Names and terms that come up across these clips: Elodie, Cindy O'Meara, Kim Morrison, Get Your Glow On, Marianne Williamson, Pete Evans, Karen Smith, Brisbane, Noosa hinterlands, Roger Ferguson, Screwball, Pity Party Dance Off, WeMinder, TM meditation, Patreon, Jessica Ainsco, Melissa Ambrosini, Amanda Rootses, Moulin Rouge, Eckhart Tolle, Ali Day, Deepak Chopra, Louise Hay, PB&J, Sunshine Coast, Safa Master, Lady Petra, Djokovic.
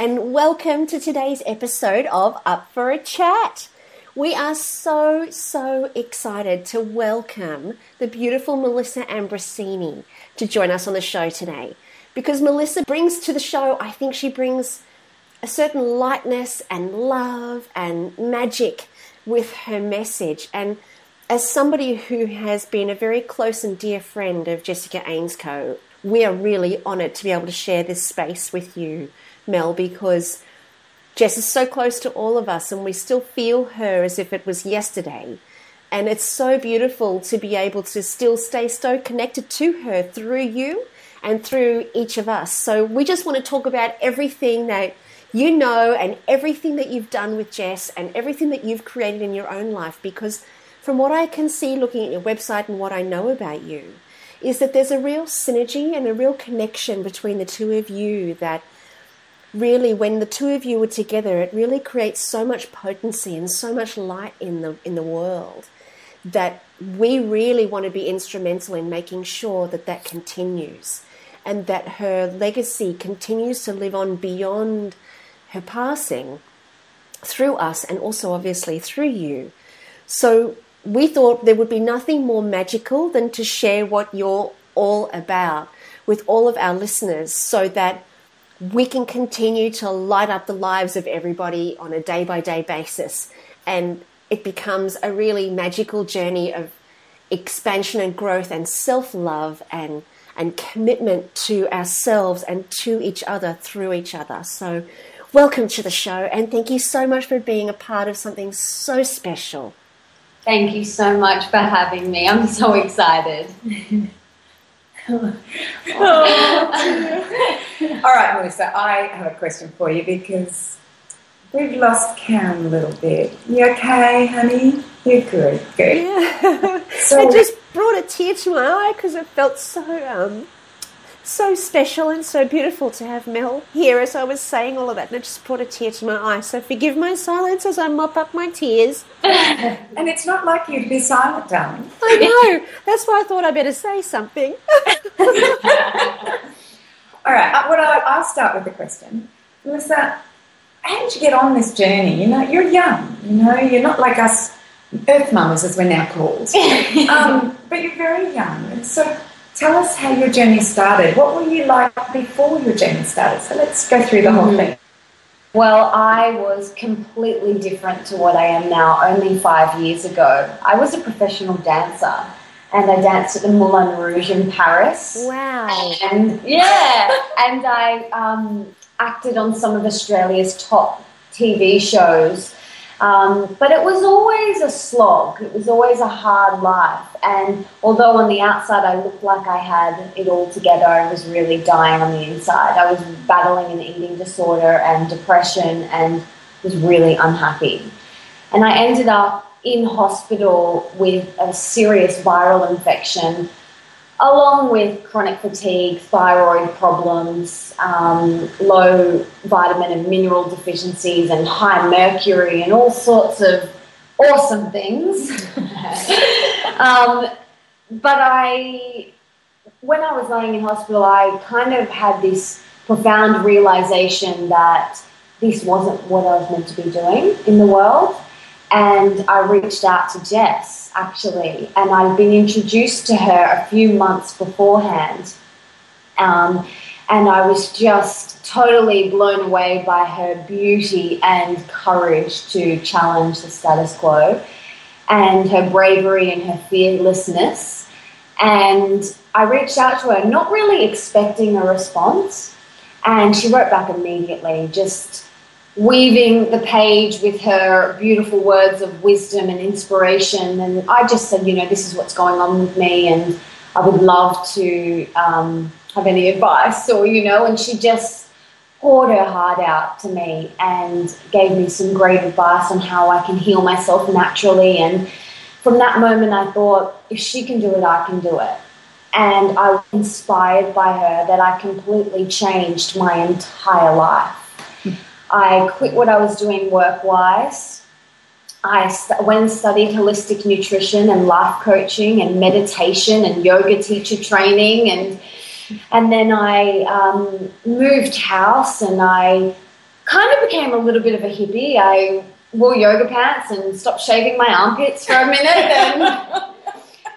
And welcome to today's episode of Up for a Chat. We are so excited to welcome the beautiful Melissa Ambrosini to join us on the show today. Because Melissa brings to the show, I think she brings a certain lightness and love and magic with her message. And as somebody who has been a very close and dear friend of Jessica Ainsco, we are really honoured to be able to share this space with you, Mel, because Jess is so close to all of us and we still feel her as if it was yesterday. And it's so beautiful to be able to still stay so connected to her through you and through each of us. So we just want to talk about everything that you know and everything that you've done with Jess and everything that you've created in your own life, because from what I can see looking at your website and what I know about you is that there's a real synergy and a real connection between the two of you that really, when the two of you are together, it really creates so much potency and so much light in the world that we really want to be instrumental in making sure that that continues and that her legacy continues to live on beyond her passing through us and also obviously through you. So we thought there would be nothing more magical than to share what you're all about with all of our listeners so that we can continue to light up the lives of everybody on a day-by-day basis. And it becomes a really magical journey of expansion and growth and self-love and commitment to ourselves and to each other through each other. So welcome to the show and thank you so much for being a part of something so special. Thank you so much for having me. I'm so excited. Oh. All right, Melissa, I have a question for you because we've lost Karen a little bit. You okay, honey? You're good. Good. Yeah. So, it just brought a tear to my eye because it felt so special and so beautiful to have Mel here as I was saying all of that, and it just brought a tear to my eye. So forgive my silence as I mop up my tears. And it's not like you to be silent, darling. I know. That's why I thought I better say something. All right. Well, I'll start with the question. Melissa, how did you get on this journey? You know, you're young. You know, you're not like us earth mums, as we're now called. But you're very young. And so tell us how your journey started. What were you like before your journey started? So let's go through the whole thing. Well, I was completely different to what I am now only 5 years ago. I was a professional dancer and I danced at the Moulin Rouge in Paris. Wow. And I acted on some of Australia's top TV shows. But it was always a slog. It was always a hard life. And although on the outside I looked like I had it all together, I was really dying on the inside. I was battling an eating disorder and depression and was really unhappy. And I ended up in hospital with a serious viral infection, along with chronic fatigue, thyroid problems, low vitamin and mineral deficiencies and high mercury and all sorts of awesome things. But when I was lying in hospital, I kind of had this profound realization that this wasn't what I was meant to be doing in the world. And I reached out to Jess, actually, and I'd been introduced to her a few months beforehand. And I was just totally blown away by her beauty and courage to challenge the status quo and her bravery and her fearlessness. And I reached out to her, not really expecting a response. And she wrote back immediately, just weaving the page with her beautiful words of wisdom and inspiration. And I just said, you know, this is what's going on with me and I would love to have any advice, or, you know, and she just poured her heart out to me and gave me some great advice on how I can heal myself naturally. And from that moment I thought, if she can do it, I can do it. And I was inspired by her that I completely changed my entire life. I quit what I was doing work-wise. I went and studied holistic nutrition and life coaching and meditation and yoga teacher training. And then I moved house and I kind of became a little bit of a hippie. I wore yoga pants and stopped shaving my armpits for a minute and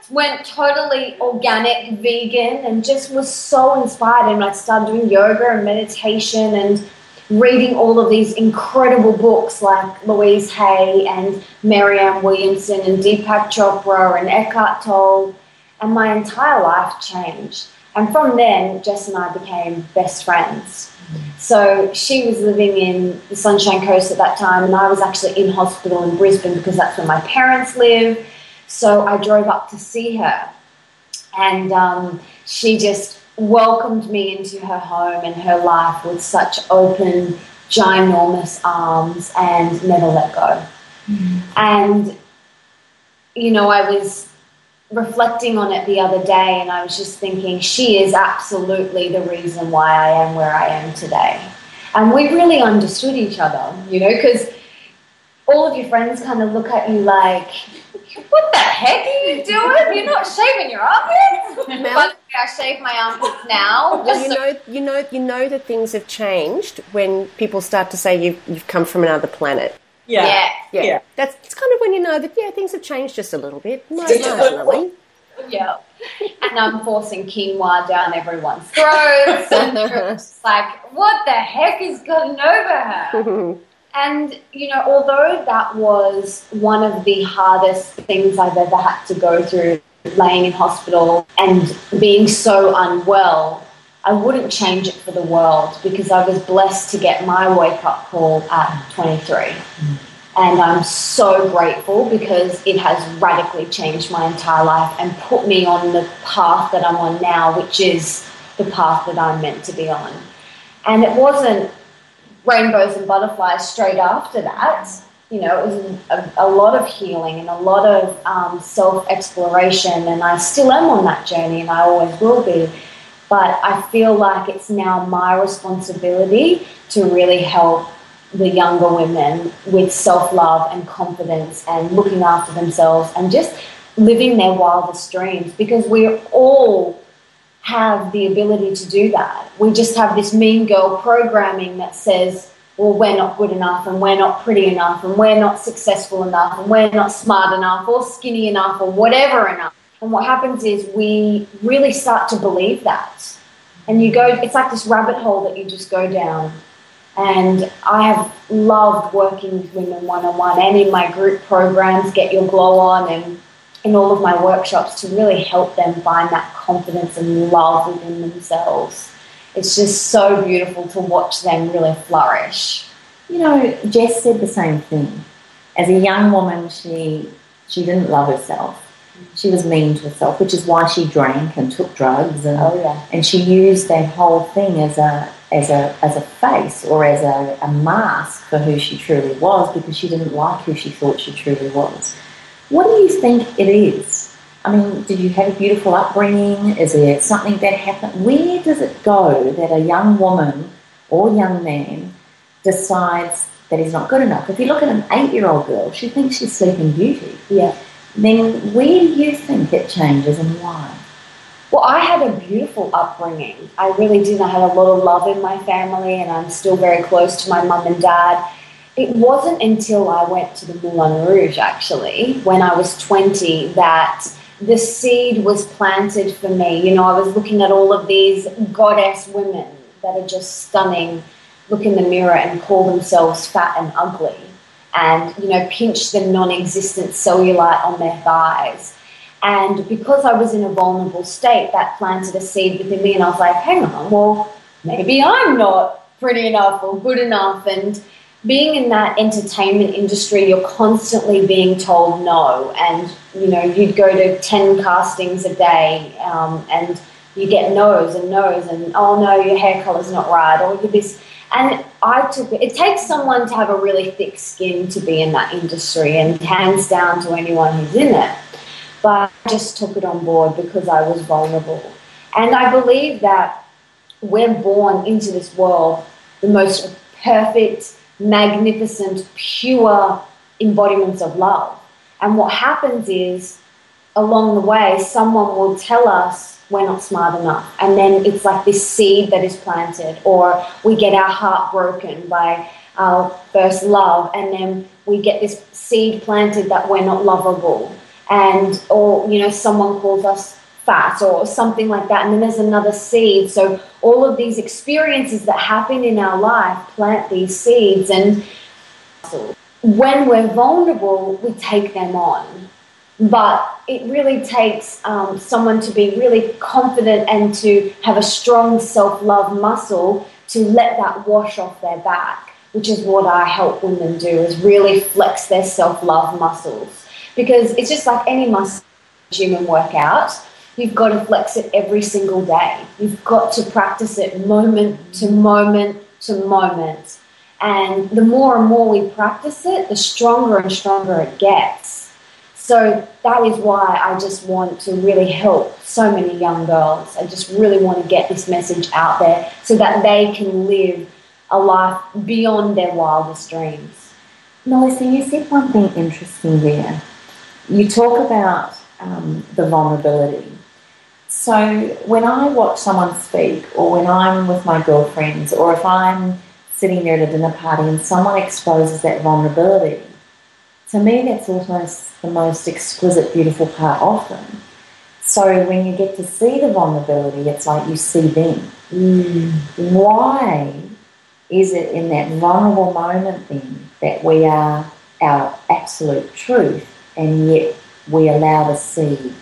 went totally organic, vegan, and just was so inspired. And I started doing yoga and meditation and reading all of these incredible books like Louise Hay and Marianne Williamson and Deepak Chopra and Eckhart Tolle, and my entire life changed. And from then, Jess and I became best friends. So she was living in the Sunshine Coast at that time, and I was actually in hospital in Brisbane because that's where my parents live. So I drove up to see her, and she just welcomed me into her home and her life with such open, ginormous arms and never let go. Mm-hmm. And, you know, I was reflecting on it the other day and I was just thinking, she is absolutely the reason why I am where I am today. And we really understood each other, you know, because all of your friends kind of look at you like, what the heck are you doing? You're not shaving your armpits. But I shave my armpits now. Well, you know that things have changed when people start to say you've come from another planet. Yeah. That's kind of when you know that things have changed just a little bit. No, yeah. And I'm forcing quinoa down everyone's throats, and they're just like, what the heck has gotten over her? And, you know, although that was one of the hardest things I've ever had to go through, laying in hospital and being so unwell, I wouldn't change it for the world because I was blessed to get my wake-up call at 23. And I'm so grateful because it has radically changed my entire life and put me on the path that I'm on now, which is the path that I'm meant to be on. And it wasn't rainbows and butterflies straight after that. You know, it was a lot of healing and a lot of self-exploration, and I still am on that journey and I always will be, but I feel like it's now my responsibility to really help the younger women with self-love and confidence and looking after themselves and just living their wildest dreams, because we all have the ability to do that. We just have this mean girl programming that says, well, we're not good enough and we're not pretty enough and we're not successful enough and we're not smart enough or skinny enough or whatever enough. And what happens is we really start to believe that. And you go, it's like this rabbit hole that you just go down. And I have loved working with women one-on-one and in my group programs, Get Your Glow On, and in all of my workshops to really help them find that confidence and love within themselves. It's just so beautiful to watch them really flourish. You know, Jess said the same thing. As a young woman, she didn't love herself. She was mean to herself, which is why she drank and took drugs. And, and she used that whole thing as a face or as a mask for who she truly was, because she didn't like who she thought she truly was. What do you think it is? I mean, did you have a beautiful upbringing? Is there something that happened? Where does it go that a young woman or young man decides that he's not good enough? If you look at an 8-year-old girl, she thinks she's Sleeping Beauty. Yeah. Then where do you think it changes and why? Well, I had a beautiful upbringing. I really did. I had a lot of love in my family, and I'm still very close to my mum and dad. It wasn't until I went to the Moulin Rouge, actually, when I was 20, that the seed was planted for me. You know, I was looking at all of these goddess women that are just stunning, look in the mirror and call themselves fat and ugly and, you know, pinch the non-existent cellulite on their thighs. And because I was in a vulnerable state, that planted a seed within me, and I was like, hang on, well, maybe I'm not pretty enough or good enough. And being in that entertainment industry, you're constantly being told no, and, you know, you'd go to 10 castings a day and you get no's and no's and, oh, no, your hair colour's not right, or you're this. And I took it. It takes someone to have a really thick skin to be in that industry, and hands down to anyone who's in it. But I just took it on board because I was vulnerable. And I believe that we're born into this world the most perfect, magnificent, pure embodiments of love. And what happens is, along the way, someone will tell us we're not smart enough. And then it's like this seed that is planted, or we get our heart broken by our first love, and then we get this seed planted that we're not lovable. And, or, you know, someone calls us fat or something like that. And then there's another seed. So all of these experiences that happen in our life plant these seeds. And when we're vulnerable, we take them on. But it really takes someone to be really confident and to have a strong self-love muscle to let that wash off their back, which is what I help women do, is really flex their self-love muscles. Because it's just like any muscle gym and workout, you've got to flex it every single day. You've got to practice it moment to moment to moment. And the more and more we practice it, the stronger and stronger it gets. So that is why I just want to really help so many young girls. I just really want to get this message out there so that they can live a life beyond their wildest dreams. Melissa, you said one thing interesting there. You talk about the vulnerability. So when I watch someone speak, or when I'm with my girlfriends, or if I'm sitting there at a dinner party and someone exposes that vulnerability, to me, that's almost the most exquisite, beautiful part of them. So when you get to see the vulnerability, it's like you see them. Mm. Why is it in that vulnerable moment then that we are our absolute truth, and yet we allow to see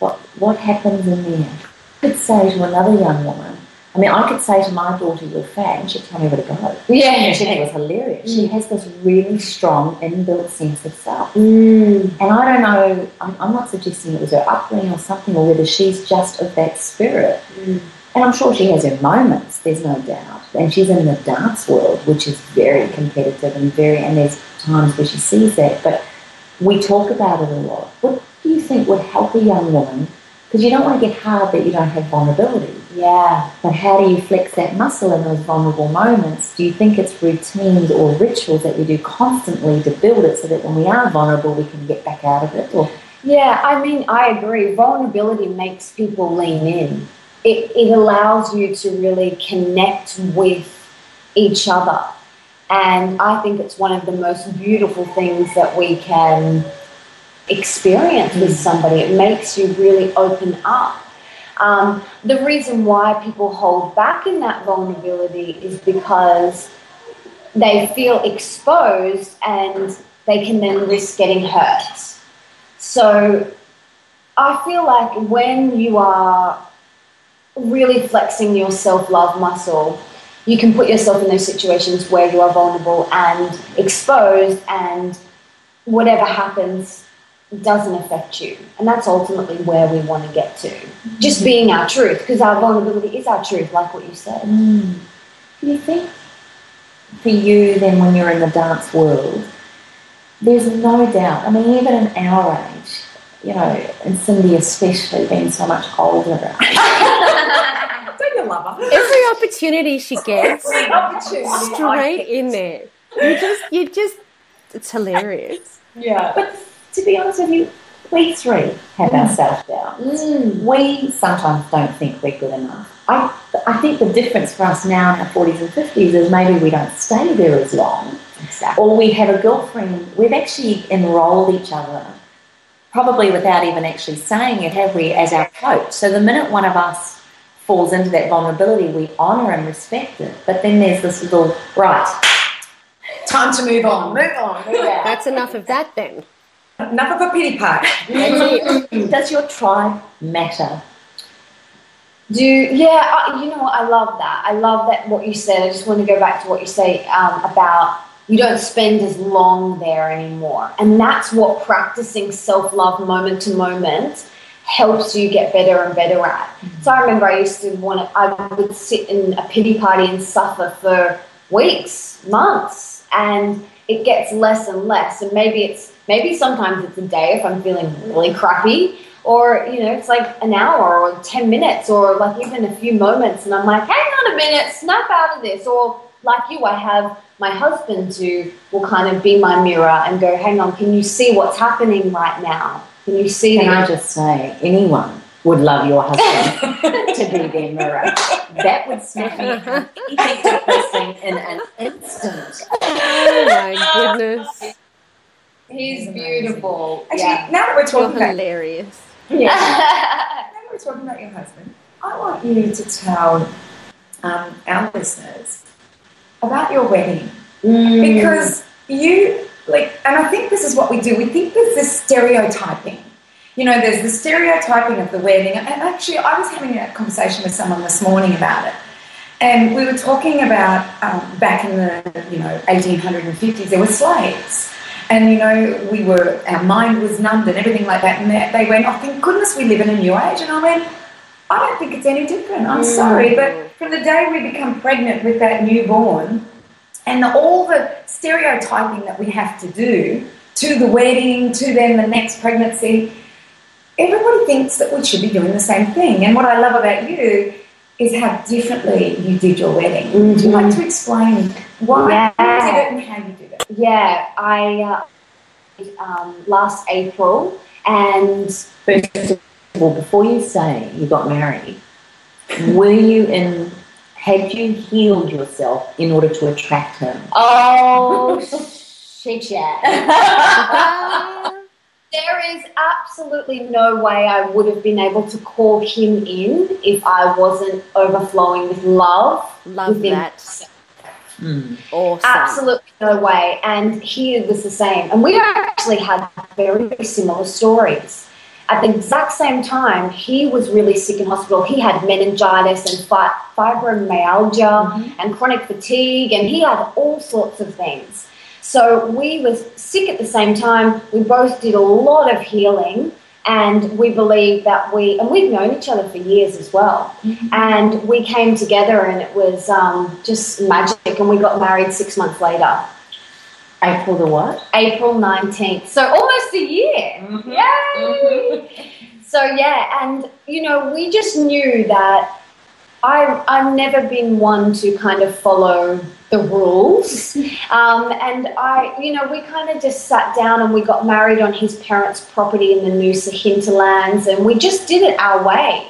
what happens in there? I could say to another young woman, I mean, I could say to my daughter, "You're fat," and she'd tell me where to go. Yeah. And she was hilarious. Mm. She has this really strong inbuilt sense of self. Mm. And I don't know, I'm not suggesting it was her upbringing or something, or whether she's just of that spirit. Mm. And I'm sure she has her moments, there's no doubt. And she's in the dance world, which is very competitive and there's times where she sees that. But we talk about it a lot. What do you think would help a young woman? Because you don't want to get hard that you don't have vulnerability. Yeah. But how do you flex that muscle in those vulnerable moments? Do you think it's routines or rituals that we do constantly to build it so that when we are vulnerable, we can get back out of it? Or? Yeah, I mean, I agree. Vulnerability makes people lean in. It allows you to really connect with each other. And I think it's one of the most beautiful things that we can experience with somebody. It makes you really open up. The reason why people hold back in that vulnerability is because they feel exposed and they can then risk getting hurt. So I feel like when you are really flexing your self-love muscle, you can put yourself in those situations where you are vulnerable and exposed, and whatever happens doesn't affect you. And that's ultimately where we want to get to. Mm-hmm. Just being our truth, because our vulnerability is our truth, like what you said. Mm. Do you think for you then when you're in the dance world, there's no doubt, I mean, even in our age, you know, and Cindy especially being so much older. Don't you love her? Every opportunity she gets, straight in there. You just, it's hilarious. Yeah. But to be honest with you, we three have our self-doubts. Mm. We sometimes don't think we're good enough. I think the difference for us now in our 40s and 50s is maybe we don't stay there as long. Exactly. Or we have a girlfriend. We've actually enrolled each other, probably without even actually saying it, have we, as our coach. So the minute one of us falls into that vulnerability, we honour and respect it. But then there's this little, right, time to move on. That's enough of that then. Enough of a pity party. Does your tribe matter? You know what? I love that. I love that what you said. I just want to go back to what you say about you don't spend as long there anymore. And that's what practicing self-love moment to moment helps you get better and better at. Mm-hmm. So I remember I would sit in a pity party and suffer for weeks, months, and it gets less and less. And maybe sometimes it's a day if I'm feeling really crappy, or, you know, it's like an hour or 10 minutes or like even a few moments. And I'm like, hang on a minute, snap out of this. Or like you, I have my husband who will kind of be my mirror and go, hang on, can you see what's happening right now? Can you see? Can I just say, anyone would love your husband to be their mirror. That would snap me completely depressing in an instant. Oh, my goodness. He's beautiful. Actually, yeah. Now that we're talking about... hilarious. Yeah. Now that we're talking about your husband, I want you to tell our listeners about your wedding. Mm. Because you... like, and I think this is what we do. We think there's this stereotyping. You know, there's the stereotyping of the wedding. And actually, I was having a conversation with someone this morning about it. And we were talking about back in the, 1850s, there were slaves. And, our mind was numbed and everything like that. And they went, oh, thank goodness we live in a new age. And I went, I don't think it's any different. I'm sorry. But from the day we become pregnant with that newborn, and all the stereotyping that we have to do to the wedding, to then the next pregnancy, everybody thinks that we should be doing the same thing. And what I love about you is how differently you did your wedding. Mm-hmm. Would you like to explain why you did it and how you did it? Yeah, I did last April, and first of all, before you say you got married, were you in... had you healed yourself in order to attract him? Oh, shit, yeah. There is absolutely no way I would have been able to call him in if I wasn't overflowing with love. Love that. Awesome. Absolutely no way. And he was the same. And we actually had very similar stories. At the exact same time, he was really sick in hospital. He had meningitis and fibromyalgia and chronic fatigue, and he had all sorts of things. So we were sick at the same time. We both did a lot of healing, and we believe that we've known each other for years as well. Mm-hmm. And we came together, and it was just magic, and we got married 6 months later. April the what? April 19th. So almost a year. Mm-hmm. Yay! Mm-hmm. So, yeah, and, we just knew that I've never been one to kind of follow the rules. And we kind of just sat down and we got married on his parents' property in the Noosa hinterlands, and we just did it our way.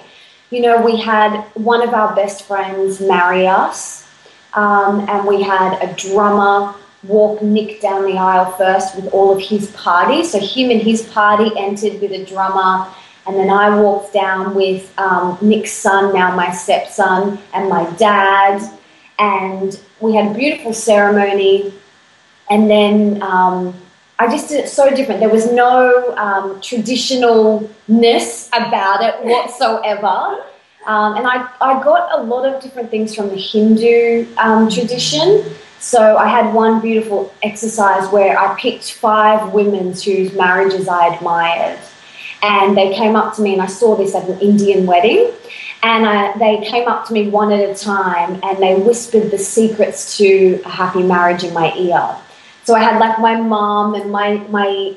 We had one of our best friends marry us, and we had a drummer walk Nick down the aisle first with all of his party. So him and his party entered with a drummer, and then I walked down with Nick's son, now my stepson, and my dad. And we had a beautiful ceremony. And then I just did it so different. There was no traditionalness about it whatsoever. And I got a lot of different things from the Hindu tradition. So I had one beautiful exercise where I picked 5 women whose marriages I admired, and they came up to me, and I saw this at an Indian wedding, and they came up to me one at a time, and they whispered the secrets to a happy marriage in my ear. So I had like my mom and my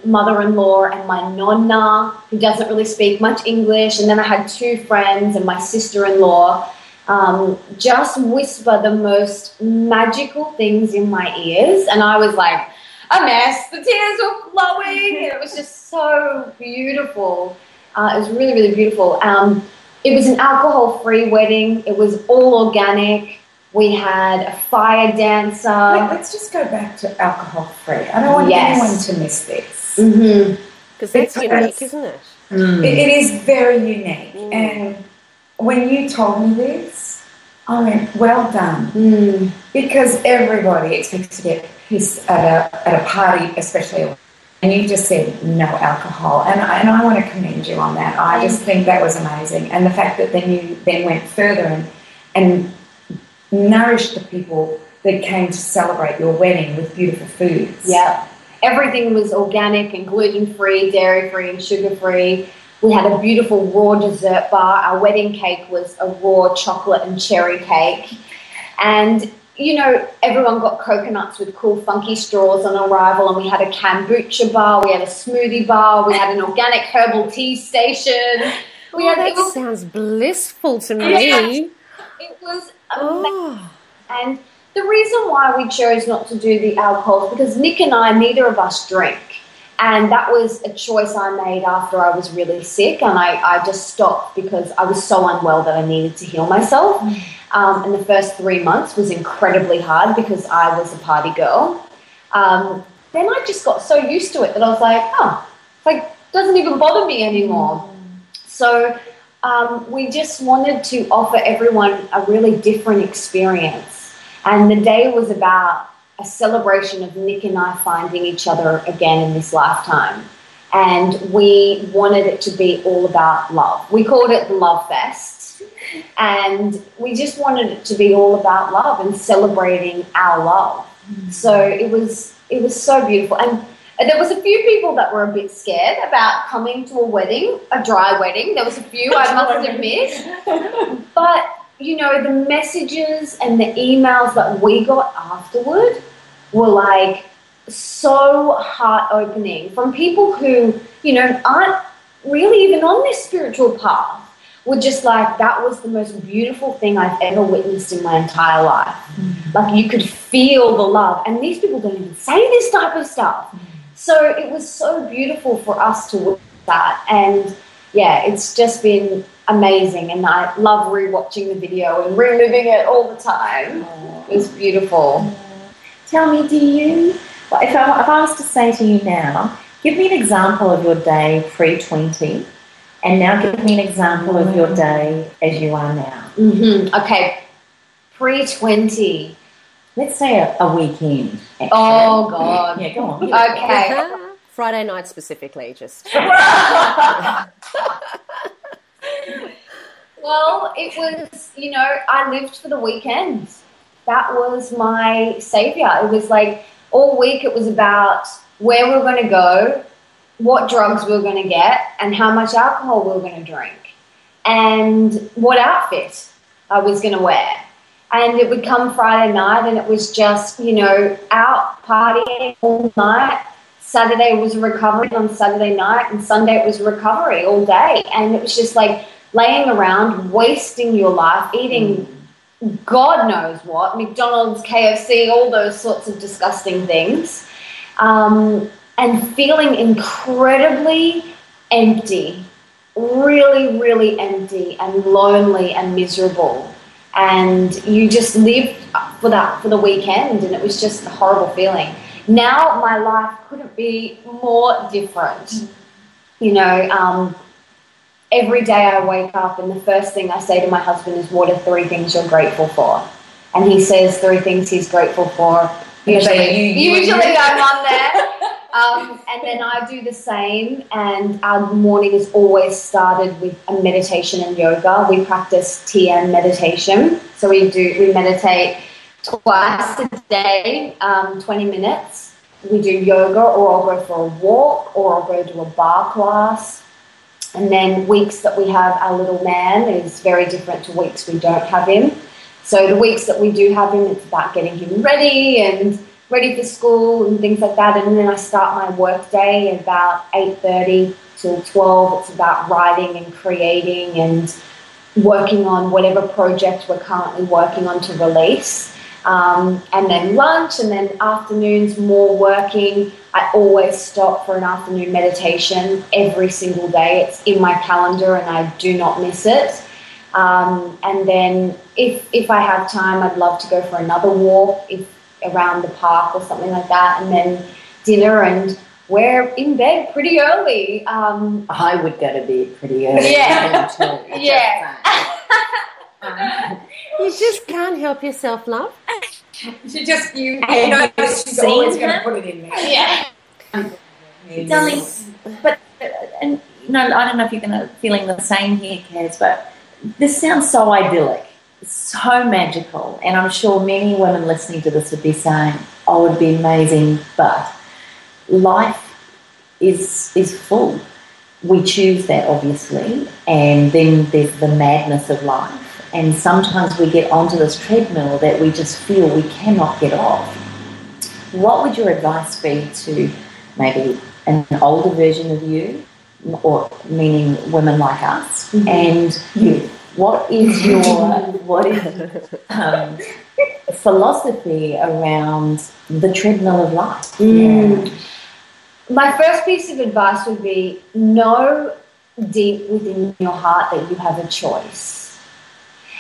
mother-in-law and my nonna, who doesn't really speak much English, and then I had 2 friends and my sister-in-law, just whisper the most magical things in my ears, and I was like a mess. The tears were flowing, and it was just so beautiful. It was really, really beautiful. It was an alcohol-free wedding. It was all organic. We had a fire dancer. Wait, let's just go back to alcohol-free. I don't want anyone to miss this. Mm-hmm. Because that's unique, isn't it? Mm. It is very unique, and when you told me this, I went, well done. Mm. Because everybody expects to get pissed at a party, especially. And you just said, no alcohol. And I want to commend you on that. I just think that was amazing. And the fact that then you then went further and nourished the people that came to celebrate your wedding with beautiful foods. Yeah. Everything was organic and gluten-free, dairy-free and sugar-free. We had a beautiful raw dessert bar. Our wedding cake was a raw chocolate and cherry cake. And you know, everyone got coconuts with cool funky straws on arrival, and we had a kombucha bar, we had a smoothie bar, we had an organic herbal tea station. We had, that sounds blissful to me. It was amazing. And the reason why we chose not to do the alcohol is because Nick and I, neither of us drink. And that was a choice I made after I was really sick, and I just stopped because I was so unwell that I needed to heal myself. And the first 3 months was incredibly hard because I was a party girl. Then I just got so used to it that I was like, oh, it's like, it doesn't even bother me anymore. So we just wanted to offer everyone a really different experience. And the day was about a celebration of Nick and I finding each other again in this lifetime. And we wanted it to be all about love. We called it the Love Fest. And we just wanted it to be all about love and celebrating our love. So it was so beautiful. And there was a few people that were a bit scared about coming to a wedding, a dry wedding. There was a few, I must admit. But, you know, the messages and the emails that we got afterward were, like, so heart-opening from people who, you know, aren't really even on this spiritual path, were just like, that was the most beautiful thing I've ever witnessed in my entire life. Like, you could feel the love. And these people don't even say this type of stuff. So it was so beautiful for us to witness that. And, yeah, it's just been amazing. And I love rewatching the video and reliving it all the time. Aww. It was beautiful. Aww. Tell me, do you, well, if I was to say to you now, give me an example of your day pre-20, and now give me an example of your day as you are now. Okay, pre-20. Let's say a weekend. Actually. Oh, God. Yeah, go on. Okay. Friday night specifically, just. Well, it was, you know, I lived for the weekend. That was my saviour. It was like all week it was about where we were going to go, what drugs we were going to get, and how much alcohol we were going to drink, and what outfit I was going to wear. And it would come Friday night, and it was just, you know, out partying all night. Saturday was recovery on Saturday night, and Sunday it was recovery all day. And it was just like laying around, wasting your life, eating God knows what, McDonald's, KFC, all those sorts of disgusting things, and feeling incredibly empty, really, really empty and lonely and miserable. And you just lived for that, for the weekend, and it was just a horrible feeling. Now my life couldn't be more different. You know, every day I wake up and the first thing I say to my husband is, what are three things you're grateful for? And he says three things he's grateful for. Usually I'm on there. And then I do the same, and our morning is always started with a meditation and yoga. We practice TM meditation. So we meditate twice a day, 20 minutes. We do yoga, or I'll go for a walk, or I'll go to a bar class. And then weeks that we have our little man is very different to weeks we don't have him. So the weeks that we do have him, it's about getting him ready for school and things like that. And then I start my work day about 8:30 till 12. It's about writing and creating and working on whatever project we're currently working on to release. And then lunch, and then afternoons, more working. I always stop for an afternoon meditation every single day. It's in my calendar and I do not miss it. And then if I have time, I'd love to go for another walk, if around the park or something like that, and then dinner, and we're in bed pretty early. I would go to bed pretty early. Yeah. You just can't help yourself, love. You know she's always going to put it in there. Yeah. Darling, but and no, I don't know if you're going to feeling the same here, Kaz, but this sounds so idyllic, so magical, and I'm sure many women listening to this would be saying, oh, it would be amazing, but life is full. We choose that, obviously, and then there's the madness of life, And sometimes we get onto this treadmill that we just feel we cannot get off. What would your advice be to maybe an older version of you, or meaning women like us, mm-hmm. and you? What is your philosophy around the treadmill of life? Mm. Yeah. My first piece of advice would be, know deep within your heart that you have a choice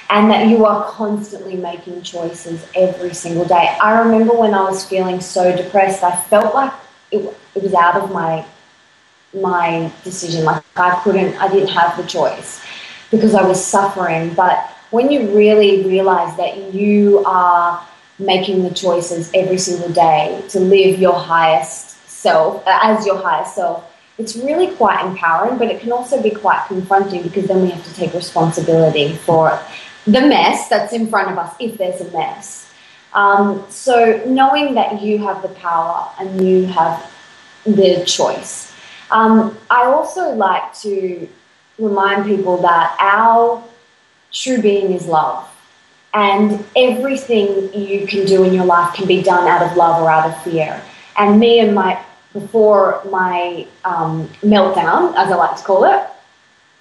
and that you are constantly making choices every single day. I remember when I was feeling so depressed, I felt like it was out of my decision. Like I didn't have the choice because I was suffering. But when you really realize that you are making the choices every single day to live your highest self, as your highest self, it's really quite empowering, but it can also be quite confronting because then we have to take responsibility for the mess that's in front of us, if there's a mess. So knowing that you have the power and you have the choice. I also like to remind people that our true being is love, and everything you can do in your life can be done out of love or out of fear. And me and before my meltdown, as I like to call it,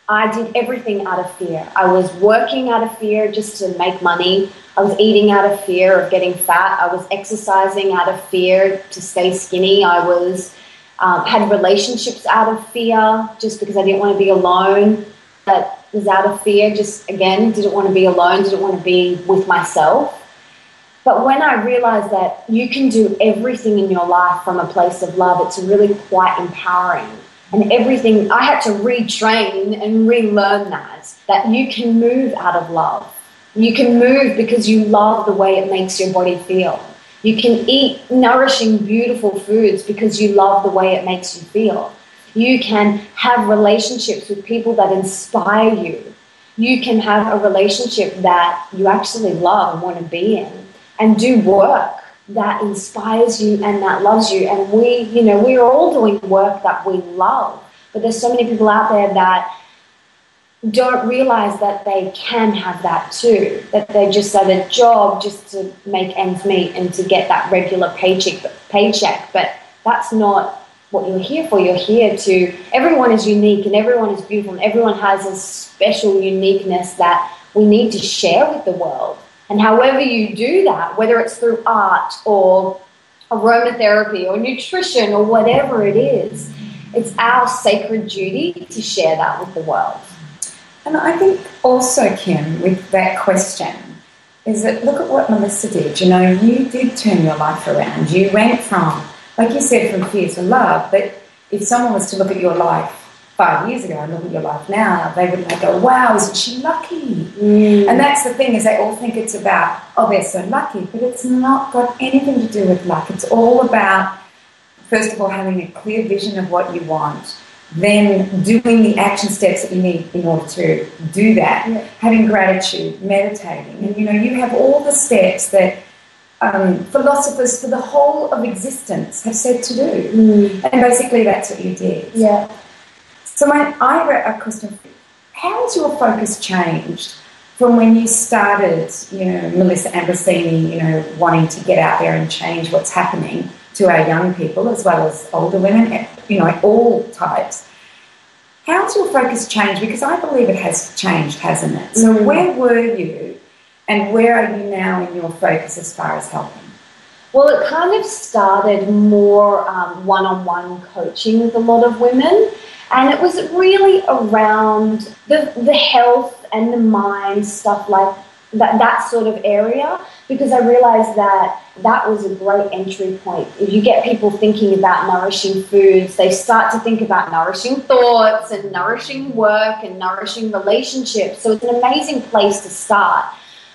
I did everything out of fear. I was working out of fear just to make money. I was eating out of fear of getting fat. I was exercising out of fear to stay skinny. I was had relationships out of fear just because I didn't want to be alone. That was out of fear. Just, again, didn't want to be alone, didn't want to be with myself. But when I realised that you can do everything in your life from a place of love, it's really quite empowering. And everything, I had to retrain and relearn that you can move out of love. You can move because you love the way it makes your body feel. You can eat nourishing, beautiful foods because you love the way it makes you feel. You can have relationships with people that inspire you. You can have a relationship that you actually love and want to be in. And do work that inspires you and that loves you. And we're all doing work that we love. But there's so many people out there that don't realize that they can have that too. That they just had a job just to make ends meet and to get that regular paycheck. But that's not what you're here for. You're here to, everyone is unique and everyone is beautiful and everyone has a special uniqueness that we need to share with the world. And however you do that, whether it's through art or aromatherapy or nutrition or whatever it is, it's our sacred duty to share that with the world. And I think also, Kim, with that question, is that look at what Melissa did. You know, you did turn your life around. You went from, like you said, from fear to love. But if someone was to look at your life 5 years ago and look at your life now, they would go, wow, isn't she lucky? Mm. And that's the thing, is they all think it's about, oh, they're so lucky, but it's not got anything to do with luck. It's all about, first of all, having a clear vision of what you want, then doing the action steps that you need in order to do that, yeah. Having gratitude, meditating, and you have all the steps that philosophers for the whole of existence have said to do. Mm. And basically that's what you did. Yeah. So I have a question. How has your focus changed from when you started, Melissa Ambrosini, wanting to get out there and change what's happening to our young people as well as older women, all types? How has your focus changed? Because I believe it has changed, hasn't it? So where were you and where are you now in your focus as far as helping? Well, it kind of started more one-on-one coaching with a lot of women. And it was really around the health and the mind, stuff like that sort of area, because I realised that was a great entry point. If you get people thinking about nourishing foods, they start to think about nourishing thoughts and nourishing work and nourishing relationships. So it's an amazing place to start.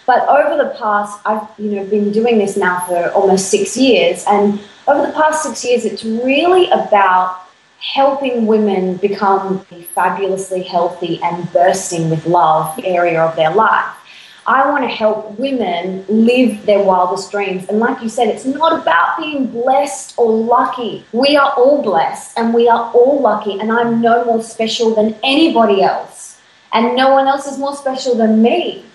But over the past, I've been doing this now for almost 6 years, and over the past 6 years, it's really about helping women become fabulously healthy and bursting with love area of their life. I want to help women live their wildest dreams. And like you said, it's not about being blessed or lucky. We are all blessed and we are all lucky, and I'm no more special than anybody else. And no one else is more special than me.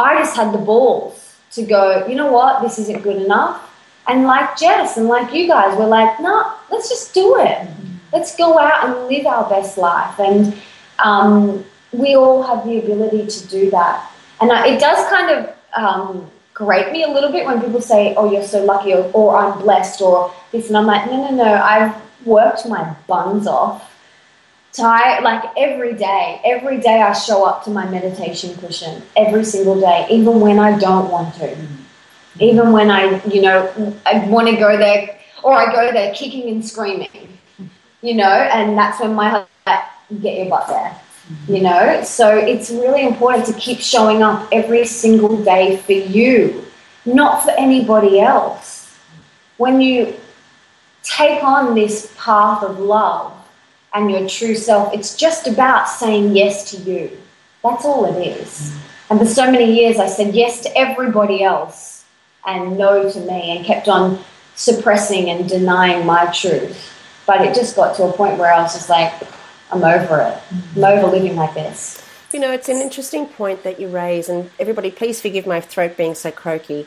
I just had the balls to go, you know what, this isn't good enough. And like Jess and like you guys, we're like, no, let's just do it. Let's go out and live our best life. And we all have the ability to do that. And it does kind of grate me a little bit when people say, oh, you're so lucky, or I'm blessed, or this. And I'm like, no, I've worked my buns off. Every day I show up to my meditation cushion, every single day, even when I don't want to. Even when I want to go there, or I go there kicking and screaming, and that's when my husband's like, get your butt there, So it's really important to keep showing up every single day for you, not for anybody else. When you take on this path of love and your true self, it's just about saying yes to you. That's all it is. And for so many years I said yes to everybody else and no to me, and kept on suppressing and denying my truth. But it just got to a point where I was just like, I'm over it. I'm over living like this. It's an interesting point that you raise, and everybody, please forgive my throat being so croaky.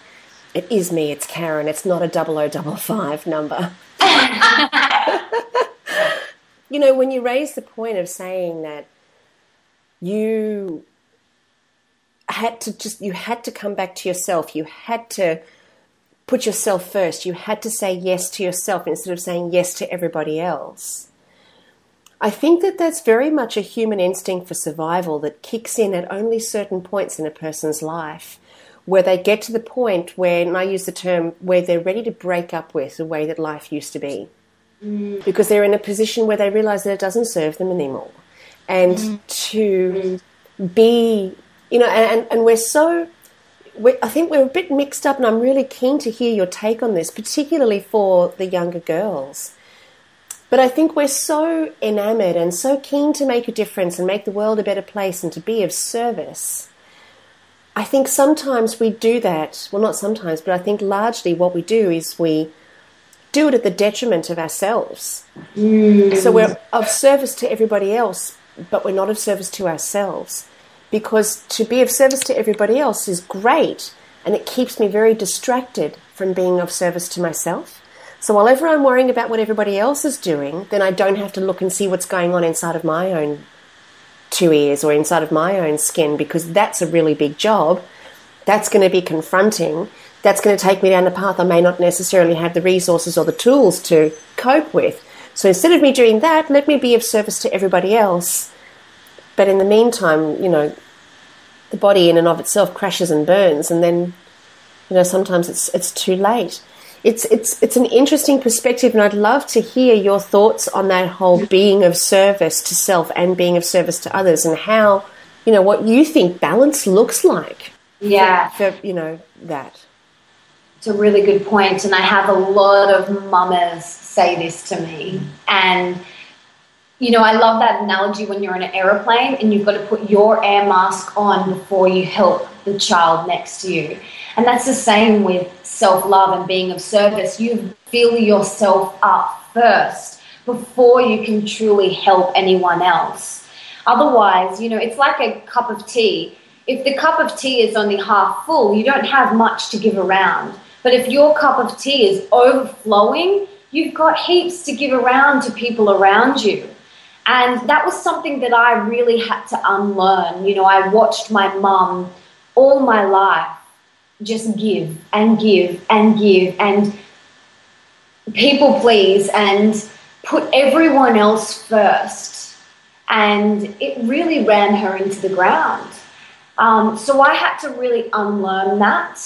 It is me, it's Karen, it's not a 0055 number. When you raise the point of saying that you had to come back to yourself. You had to put yourself first. You had to say yes to yourself instead of saying yes to everybody else. I think that that's very much a human instinct for survival that kicks in at only certain points in a person's life, where they get to the point where, and I use the term, where they're ready to break up with the way that life used to be, because they're in a position where they realize that it doesn't serve them anymore. And to be... and I think we're a bit mixed up, and I'm really keen to hear your take on this, particularly for the younger girls. But I think we're so enamored and so keen to make a difference and make the world a better place and to be of service. I think sometimes we do that. Well, not sometimes, but I think largely what we do is we do it at the detriment of ourselves. So we're of service to everybody else, but we're not of service to ourselves. Because to be of service to everybody else is great, and it keeps me very distracted from being of service to myself. So while ever I'm worrying about what everybody else is doing, then I don't have to look and see what's going on inside of my own two ears or inside of my own skin, because that's a really big job. That's going to be confronting. That's going to take me down a path I may not necessarily have the resources or the tools to cope with. So instead of me doing that, let me be of service to everybody else. But in the meantime, the body in and of itself crashes and burns, and then, sometimes it's too late. It's an interesting perspective, and I'd love to hear your thoughts on that whole being of service to self and being of service to others, and how, what you think balance looks like. Yeah. For that. It's a really good point, and I have a lot of mamas say this to me, and... I love that analogy when you're in an aeroplane and you've got to put your air mask on before you help the child next to you. And that's the same with self-love and being of service. You fill yourself up first before you can truly help anyone else. Otherwise, it's like a cup of tea. If the cup of tea is only half full, you don't have much to give around. But if your cup of tea is overflowing, you've got heaps to give around to people around you. And that was something that I really had to unlearn. I watched my mum all my life just give and give and give and people please and put everyone else first. And it really ran her into the ground. So I had to really unlearn that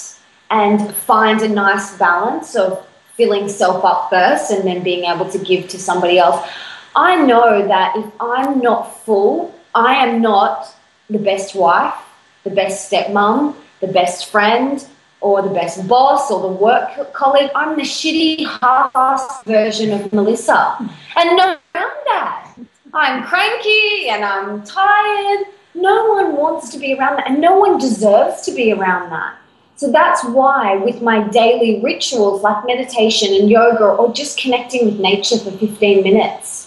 and find a nice balance of filling self up first and then being able to give to somebody else. I know that if I'm not full, I am not the best wife, the best stepmom, the best friend, or the best boss, or the work colleague. I'm the shitty, half-assed version of Melissa. And no one found that. I'm cranky and I'm tired. No one wants to be around that, and no one deserves to be around that. So that's why with my daily rituals like meditation and yoga, or just connecting with nature for 15 minutes,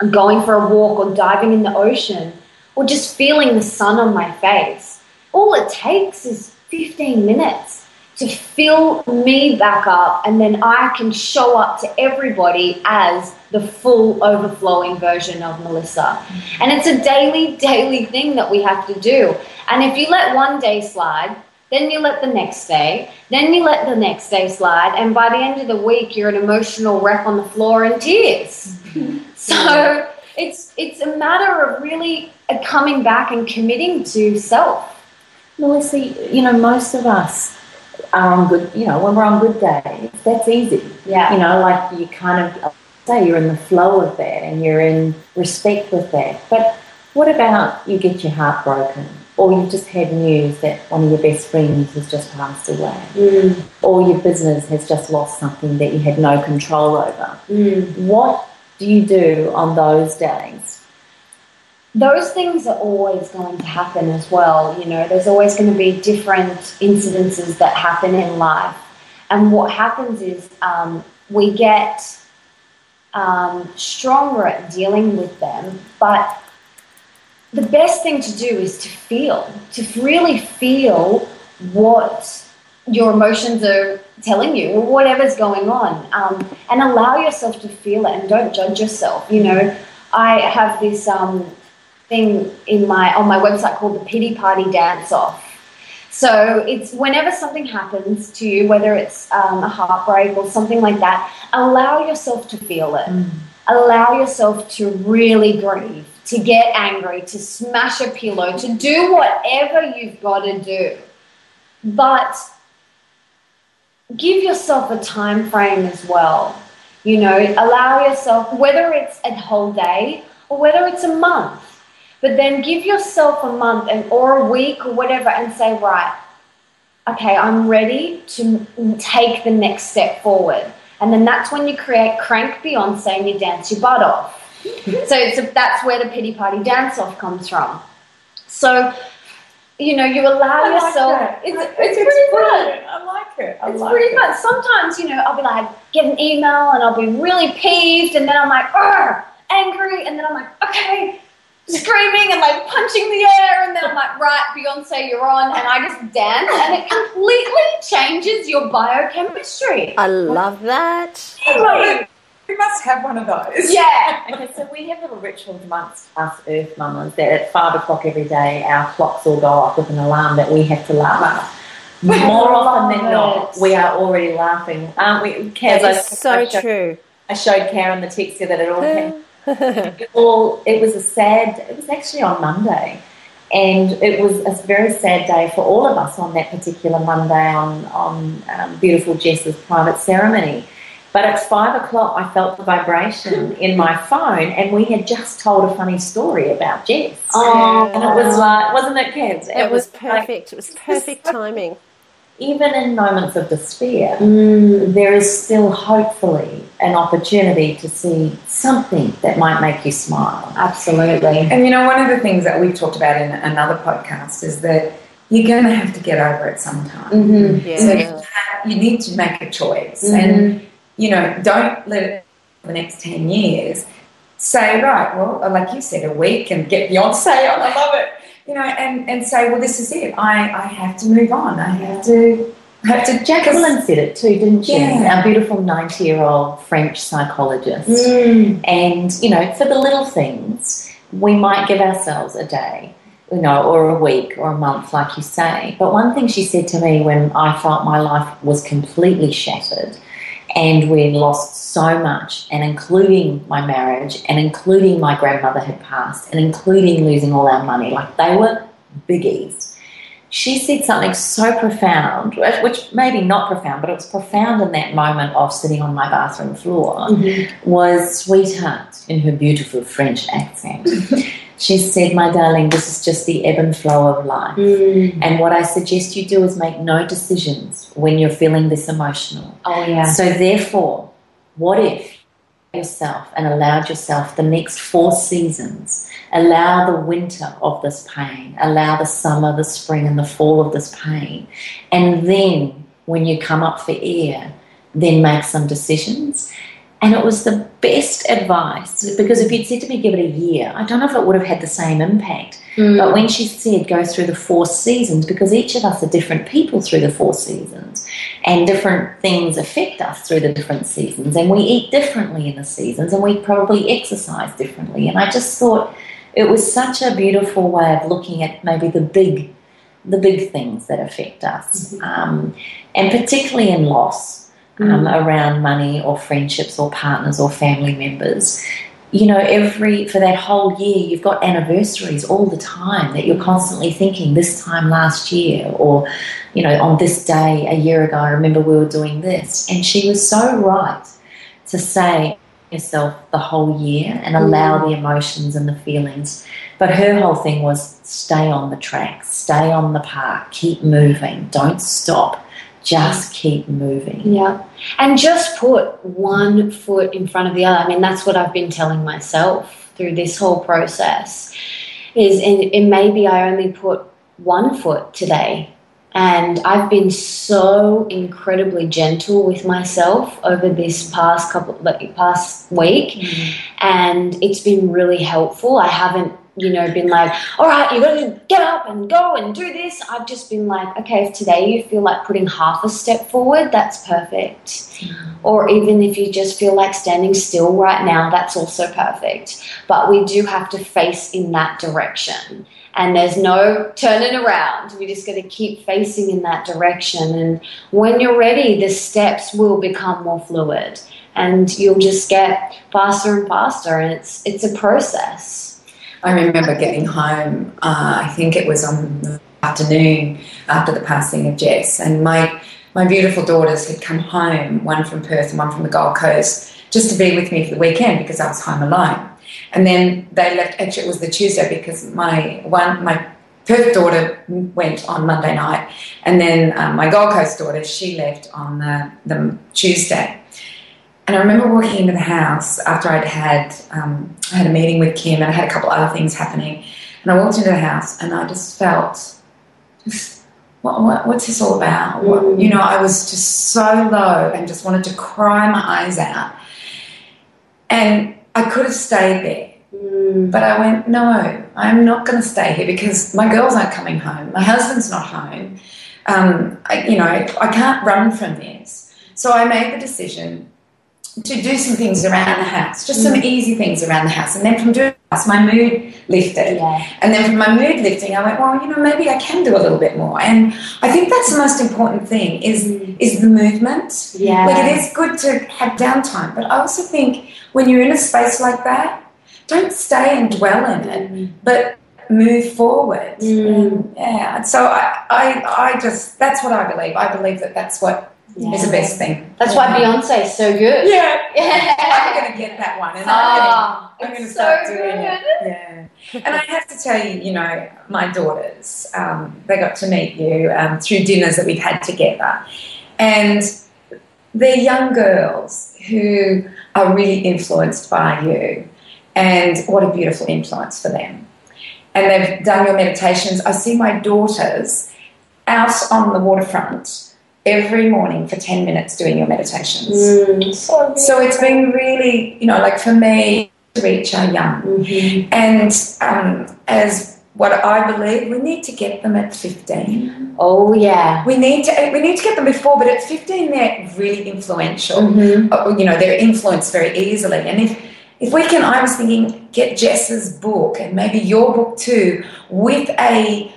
I'm going for a walk or diving in the ocean or just feeling the sun on my face. all it takes is 15 minutes to fill me back up, and then I can show up to everybody as the full overflowing version of Melissa. And it's a daily thing that we have to do. And if you let one day slide, then you let the next day, then you let the next day slide, and by the end of the week, you're an emotional wreck on the floor in tears. So it's a matter of really coming back and committing to self. Melissa, you know, most of us are on good, you know, when we're on good days, that's easy. Yeah. You know, like you kind of, I'll say you're in the flow of that and you're in respect with that. But what about you get your heart broken, or you've just had news that one of your best friends has just passed away, or your business has just lost something that you had no control over? What do you do on those days? Those things are always going to happen as well. You know, there's always going to be different incidences that happen in life. And what happens is we get stronger at dealing with them. But the best thing to do is to feel, to really feel what your emotions are telling you, or whatever's going on, and allow yourself to feel it and don't judge yourself. You know, I have this... thing on my website called the Pity Party Dance Off. So it's whenever something happens to you, whether it's a heartbreak or something like that, allow yourself to feel it. Allow yourself to really grieve, to get angry, to smash a pillow, to do whatever you've got to do. But give yourself a time frame as well. You know, allow yourself, whether it's a whole day or whether it's a month, but then give yourself a month or a week or whatever and say, right, okay, I'm ready to take the next step forward. And then that's when you create Crank Beyonce and you dance your butt off. So that's where the Pity Party Dance Off comes from. So, you know, you allow yourself. It's pretty fun. I like it. It's pretty fun. Sometimes, you know, I'll be like, get an email and I'll be really peeved, and then I'm like, angry, and then I'm like, okay, screaming and like punching the air, and then I'm like, right, Beyonce, you're on, and I just dance, and it completely changes your biochemistry. I love that. We must have one of those. Yeah. Okay, so we have little rituals amongst us Earth Mamas that at 5:00 every day our clocks all go off with an alarm that we have to laugh at. More often than not, we are already laughing, aren't we? That's so true. I showed Karen the text that it all came. It was actually on Monday, and it was a very sad day for all of us on that particular Monday on beautiful Jess's private ceremony. But at 5:00 I felt the vibration in my phone, and we had just told a funny story about Jess. Oh, and it was like, wasn't it, kids? It was perfect. Like, it was perfect timing. Even in moments of despair, there is still hopefully an opportunity to see something that might make you smile. Absolutely. And, you know, one of the things that we've talked about in another podcast is that you're going to have to get over it sometime. Mm-hmm. Yeah. So you need to make a choice. Mm-hmm. And, you know, don't let it for the next 10 years. Say, right, well, like you said, a week and get Beyonce on. I love it. You know, and say, well, this is it. I have to move on. I have to. Jacqueline said it too, didn't she? Yeah. Our beautiful 90-year-old French psychologist. And, you know, for the little things, we might give ourselves a day, you know, or a week or a month, like you say. But one thing she said to me when I felt my life was completely shattered and we lost so much, and including my marriage, and including my grandmother had passed, and including losing all our money, like they were biggies. She said something so profound, which maybe not profound, but it was profound in that moment of sitting on my bathroom floor, was, sweetheart, in her beautiful French accent, she said, my darling, this is just the ebb and flow of life. And what I suggest you do is make no decisions when you're feeling this emotional. Oh, yeah. So therefore, what if yourself and allowed yourself the next 4 seasons, allow the winter of this pain, allow the summer, the spring and the fall of this pain, and then when you come up for air, then make some decisions. And it was the best advice, because if you'd said to me, give it a year, I don't know if it would have had the same impact. Mm. But when she said, go through the 4 seasons, because each of us are different people through the 4 seasons, and different things affect us through the different seasons, and we eat differently in the seasons, and we probably exercise differently. And I just thought it was such a beautiful way of looking at maybe the big things that affect us, and particularly in loss, around money or friendships or partners or family members. You know, for that whole year, you've got anniversaries all the time that you're constantly thinking, this time last year, or, you know, on this day a year ago, I remember we were doing this. And she was so right to say yourself the whole year and allow the emotions and the feelings. But her whole thing was stay on the track, stay on the path, keep moving, don't stop, just keep moving. Yeah, and just put one foot in front of the other. I mean, that's what I've been telling myself through this whole process is, and maybe I only put one foot today. And I've been so incredibly gentle with myself over this past week, and it's been really helpful. I haven't, you know, been like, all right, you've got to get up and go and do this. I've just been like, okay, if today you feel like putting half a step forward, that's perfect. Or even if you just feel like standing still right now, that's also perfect. But we do have to face in that direction. And there's no turning around. We just got to keep facing in that direction. And when you're ready, the steps will become more fluid. And you'll just get faster and faster. And it's a process. I remember getting home, I think it was on the afternoon after the passing of Jess. And my beautiful daughters had come home, one from Perth and one from the Gold Coast, just to be with me for the weekend because I was home alone. And then they left. Actually, it was the Tuesday because my Perth daughter went on Monday night, and then my Gold Coast daughter, she left on the Tuesday. And I remember walking into the house after I'd had I had a meeting with Kim, and I had a couple other things happening. And I walked into the house, and I just felt, what's this all about? What, you know, I was just so low and just wanted to cry my eyes out. And I could have stayed there, but I went, no, I'm not going to stay here because my girls aren't coming home. My husband's not home. I can't run from this. So I made the decision to do some things around the house, just some easy things around the house. And then from doing that, my mood lifted. Yeah. And then from my mood lifting, I went, well, you know, maybe I can do a little bit more. And I think that's the most important thing is the movement. Yeah. Like, it is good to have downtime, but I also think when you're in a space like that, don't stay and dwell in it, but move forward. Yeah. So I just, that's what I believe. I believe that that's what is the best thing. That's why Beyonce is so good. Yeah. I'm going to get that one. And I'm going to start doing it. Yeah. And I have to tell you, you know, my daughters, they got to meet you through dinners that we've had together. And they're young girls who are really influenced by you, and what a beautiful influence for them. And they've done your meditations. I see my daughters out on the waterfront every morning for 10 minutes doing your meditations. So it's been really, you know, like for me to reach our young. And as what I believe, we need to get them at 15. Oh, yeah. We need to get them before, but at 15 they're really influential. You know, they're influenced very easily. And if we can, I was thinking, get Jess's book and maybe your book too with a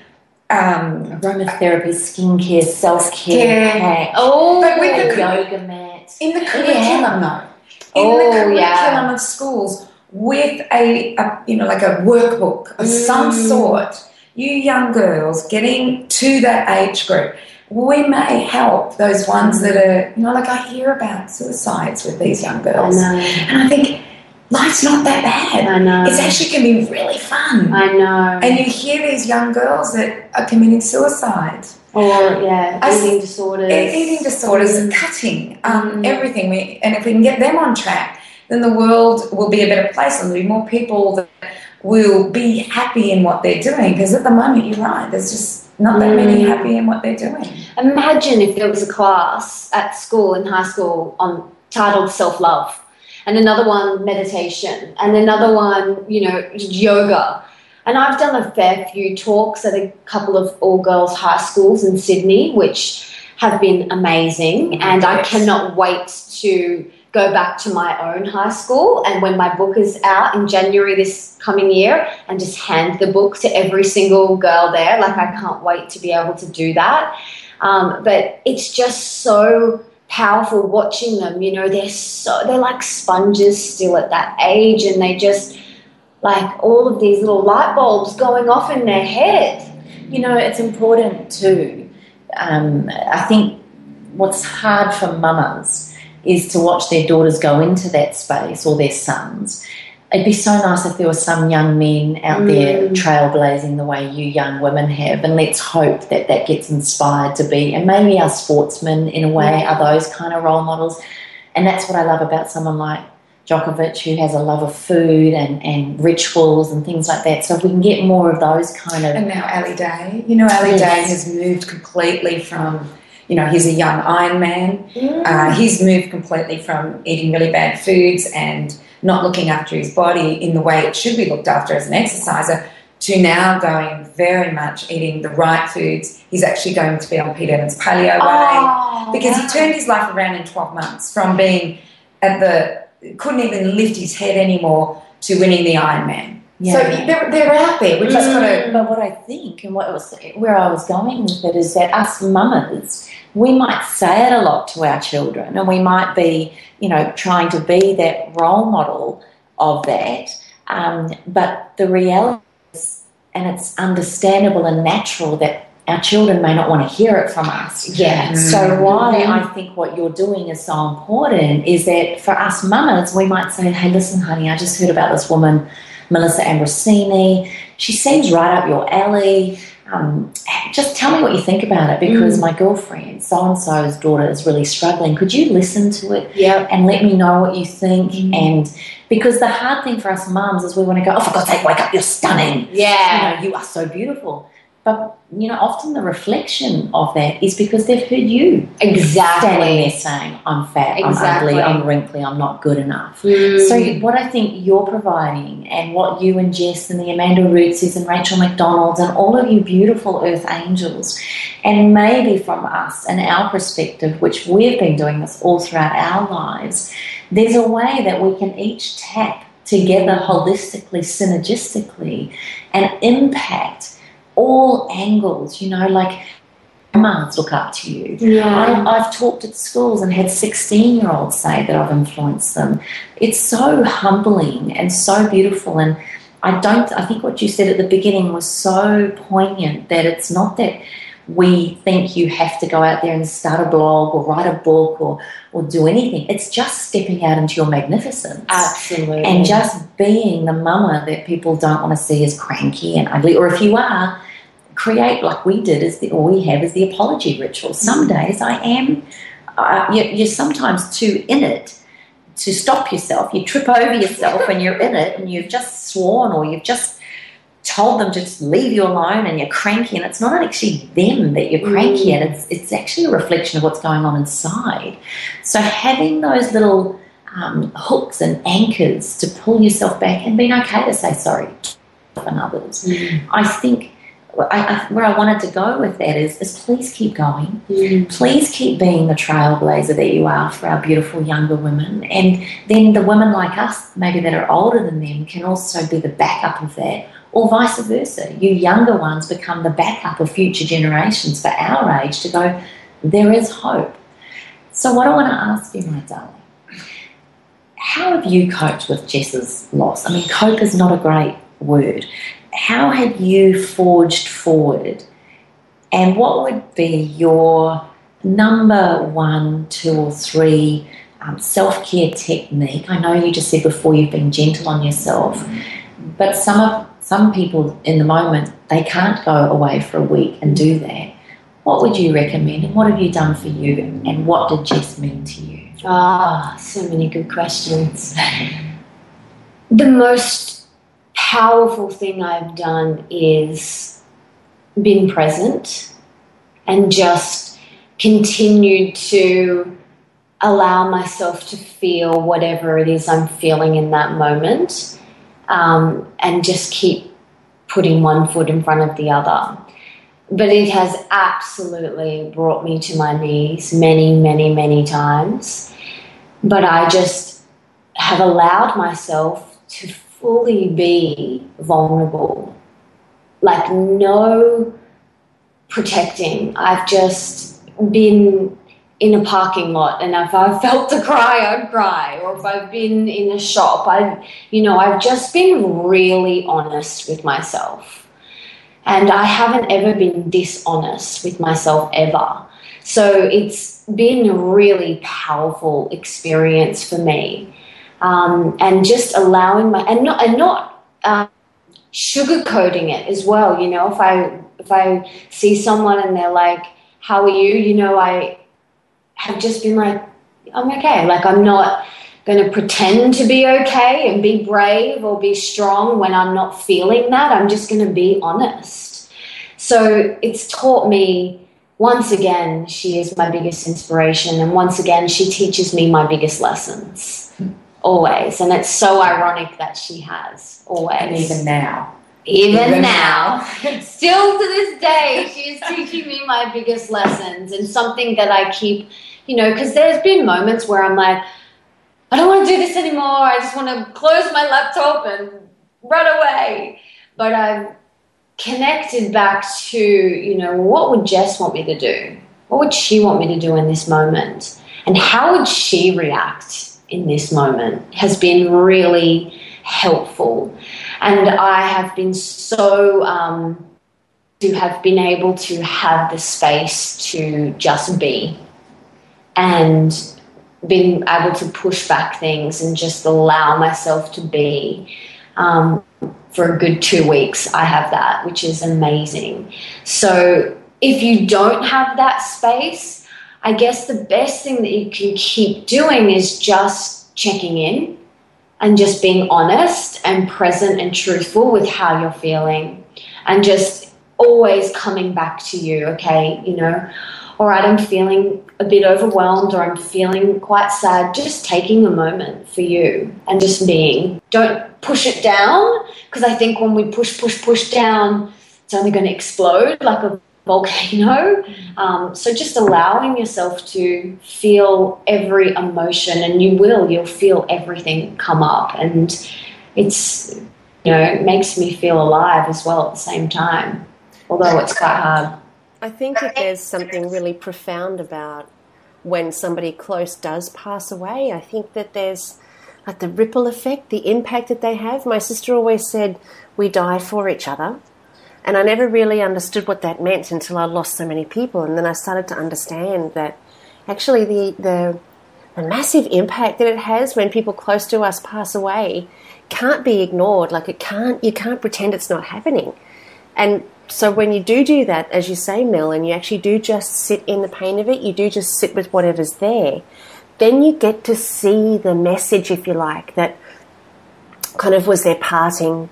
aromatherapy, skincare, self-care pack. Oh, but with the yoga mat. In the curriculum, though. In the curriculum of schools, with a you know, like a workbook of some sort. You young girls getting to that age group, we may help those ones that are, you know, like I hear about suicides with these young girls. I know. And I think life's not that bad. I know. It's actually can be really fun. I know. And you hear these young girls that are committing suicide. Or, eating disorders. Eating disorders and cutting, everything. And if we can get them on track, then the world will be a better place and there'll be more people that will be happy in what they're doing, because at the moment, you're right, there's just not that many happy in what they're doing. Imagine if there was a class at school, in high school, on titled self-love. and another one meditation, and another one, you know, yoga. And I've done a fair few talks at a couple of all-girls high schools in Sydney, which have been amazing. And I cannot wait to go back to my own high school, and when my book is out in January this coming year, and just hand the book to every single girl there. Like, I can't wait to be able to do that. But it's just so powerful watching them. You know, they're like sponges still at that age, and they just, like, all of these little light bulbs going off in their head. You know, it's important too. I think what's hard for mamas is to watch their daughters go into that space, or their sons. It'd be so nice if there were some young men out there trailblazing the way you young women have, and let's hope that that gets inspired to be, and maybe our sportsmen in a way are those kind of role models. And that's what I love about someone like Djokovic, who has a love of food and rituals and things like that. So if we can get more of those kind of... And now Ali Day. You know, Ali Day has moved completely from... You know, he's a young Ironman. He's moved completely from eating really bad foods and not looking after his body in the way it should be looked after as an exerciser, to now going very much eating the right foods. He's actually going to be on Pete Evans' paleo way, because he turned his life around in 12 months from being at the, couldn't even lift his head anymore, to winning the Ironman. Yeah. So they're out there. We just got to. But what I think, and what was, where I was going with it, is that us mamas, we might say it a lot to our children, and we might be, you know, trying to be that role model of that. But the reality is, and it's understandable and natural, that our children may not want to hear it from us. Yeah. So why I think what you're doing is so important is that for us mamas, we might say, "Hey, listen, honey, I just heard about this woman, Melissa Ambrosini. She seems right up your alley. Just tell me what you think about it, because my girlfriend, so-and-so's daughter, is really struggling. Could you listen to it and let me know what you think?" And because the hard thing for us mums is we want to go, "Oh, for God's sake, wake up, you're stunning. Yeah. You know, you are so beautiful." But, you know, often the reflection of that is because they've heard you standing there saying, "I'm fat, I'm ugly, I'm wrinkly, I'm not good enough." So what I think you're providing, and what you and Jess and the Amanda Rootses and Rachel McDonald's and all of you beautiful earth angels, and maybe from us and our perspective, which we've been doing this all throughout our lives, there's a way that we can each tap together holistically, synergistically, and impact all angles. You know, like, mums look up to you. I've talked at schools and had 16-year-olds say that I've influenced them. It's so humbling and so beautiful. And I think what you said at the beginning was so poignant, that it's not that we think you have to go out there and start a blog or write a book or do anything. It's just stepping out into your magnificence. Absolutely. And just being the mama that people don't want to see as cranky and ugly. Or if you are, create, like we did, is the apology ritual. Some days I am, you're sometimes too in it to stop yourself. You trip over yourself and you're in it, and you've just sworn, or you've just told them to just leave you alone, and you're cranky, and it's not actually them that you're cranky at, it's actually a reflection of what's going on inside. So having those little hooks and anchors to pull yourself back, and being okay to say sorry and others. I think where I wanted to go with that is please keep going. Please keep being the trailblazer that you are for our beautiful younger women. And then the women like us, maybe that are older than them, can also be the backup of that, or vice versa. You younger ones become the backup of future generations for our age to go, there is hope. So what I want to ask you, my darling, how have you coped with Jess's loss? I mean, cope is not a great word. How have you forged forward, and what would be your number 1, 2, or 3 self-care technique? I know you just said before you've been gentle on yourself, but some people in the moment, they can't go away for a week and do that. What would you recommend, and what have you done for you, and what did Jess mean to you? So many good questions. The most powerful thing I've done is been present, and just continued to allow myself to feel whatever it is I'm feeling in that moment, and just keep putting one foot in front of the other. But it has absolutely brought me to my knees many, many, many times. But I just have allowed myself to fully be vulnerable, like no protecting. I've just been in a parking lot, and if I felt to cry, I'd cry. Or if I've been in a shop, I've just been really honest with myself. And I haven't ever been dishonest with myself ever. So it's been a really powerful experience for me. And just allowing not sugarcoating it as well. You know, if I see someone and they're like, how are you? You know, I have just been like, I'm okay. Like, I'm not going to pretend to be okay and be brave or be strong when I'm not feeling that. I'm just going to be honest. So it's taught me, once again, she is my biggest inspiration. And once again, she teaches me my biggest lessons, always. And it's so ironic that she has, always. And even now. Even now. Still to this day, she is teaching me my biggest lessons, and something that I keep, because there's been moments where I'm like, I don't want to do this anymore. I just want to close my laptop and run away. But I've connected back to, what would Jess want me to do? What would she want me to do in this moment? And how would she react in this moment has been really helpful. And I have been so to have been able to have the space to just be, and been able to push back things and just allow myself to be. For a good 2 weeks I have that, which is amazing. So if you don't have that space, I guess the best thing that you can keep doing is just checking in and just being honest and present and truthful with how you're feeling, and just always coming back to you, okay, all right, I'm feeling a bit overwhelmed, or I'm feeling quite sad. Just taking a moment for you and just being. Don't push it down, because I think when we push down, it's only going to explode like a volcano. So just allowing yourself to feel every emotion, and you'll feel everything come up. And it's, it makes me feel alive as well at the same time, although it's quite hard. I think that there's something really profound about when somebody close does pass away. I think that there's like the ripple effect, the impact that they have. My sister always said, we die for each other. And I never really understood what that meant until I lost so many people. And then I started to understand that actually the massive impact that it has when people close to us pass away can't be ignored. Like you can't pretend it's not happening. And so when you do that, as you say, Mel, and you actually do just sit in the pain of it, you do just sit with whatever's there, then you get to see the message, if you like, that kind of was their parting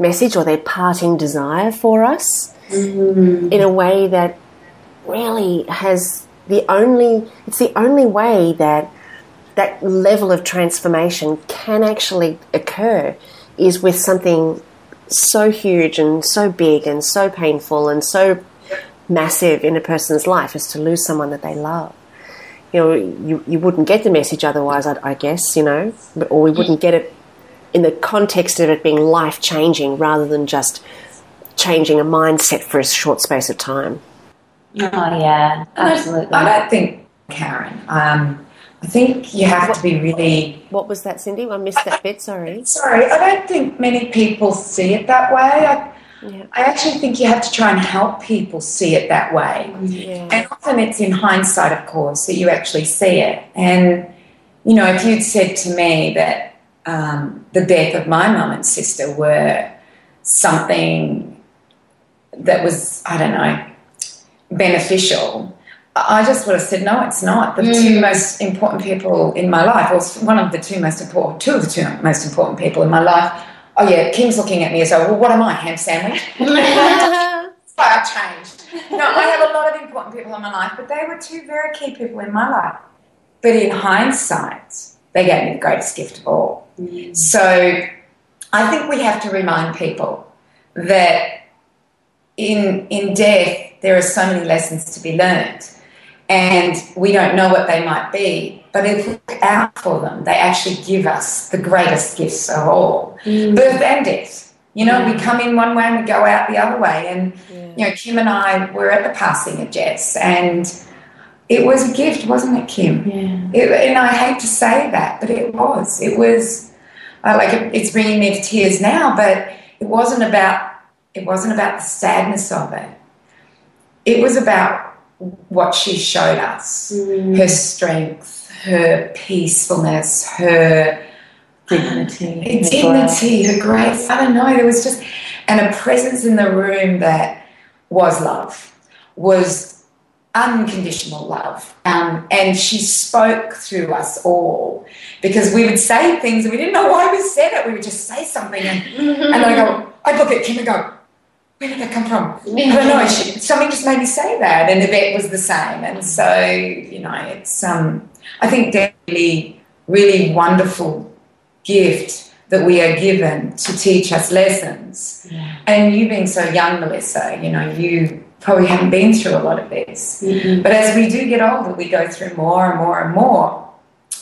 message or their parting desire for us, mm-hmm. in a way that really has it's the only way that that level of transformation can actually occur, is with something so huge and so big and so painful and so massive in a person's life as to lose someone that they love. You wouldn't get the message otherwise, I guess, or we wouldn't get it in the context of it being life-changing rather than just changing a mindset for a short space of time. Oh, yeah, absolutely. I don't think, Karen, I think you have to be really... What was that, Cindy? I missed that bit, sorry. Sorry, I don't think many people see it that way. I actually think you have to try and help people see it that way. Yeah. And often it's in hindsight, of course, that you actually see it. And, if you'd said to me that the death of my mum and sister were something that was, I don't know, beneficial... I just would have said, no, it's not. The two most important people in my life, or two of the two most important people in my life. Oh, yeah, Kim's looking at me as though, well, what am I, ham sandwich? So I changed. No, I have a lot of important people in my life, but they were two very key people in my life. But in hindsight, they gave me the greatest gift of all. Mm. So I think we have to remind people that in death there are so many lessons to be learned, and we don't know what they might be, but if we look out for them, they actually give us the greatest gifts of all, birth and death. You know, we come in one way and we go out the other way. And, you know, Kim and I were at the passing of Jess, and it was a gift, wasn't it, Kim? Yeah. And I hate to say that, but it was. It was, it's bringing me to tears now, but it wasn't about the sadness of it. It was about what she showed us, her strength, her peacefulness, her dignity, her grace. I don't know. There was just, and a presence in the room that was love, was unconditional love. And she spoke through us all, because we would say things and we didn't know why we said it. We would just say something, and I'd look at Kim and go, where did that come from? I don't know. Something just made me say that, and Yvette was the same. And so, you know, it's I think that's a really, really wonderful gift that we are given to teach us lessons. Yeah. And you being so young, Melissa, you know, you probably haven't been through a lot of this. Mm-hmm. But as we do get older, we go through more and more and more.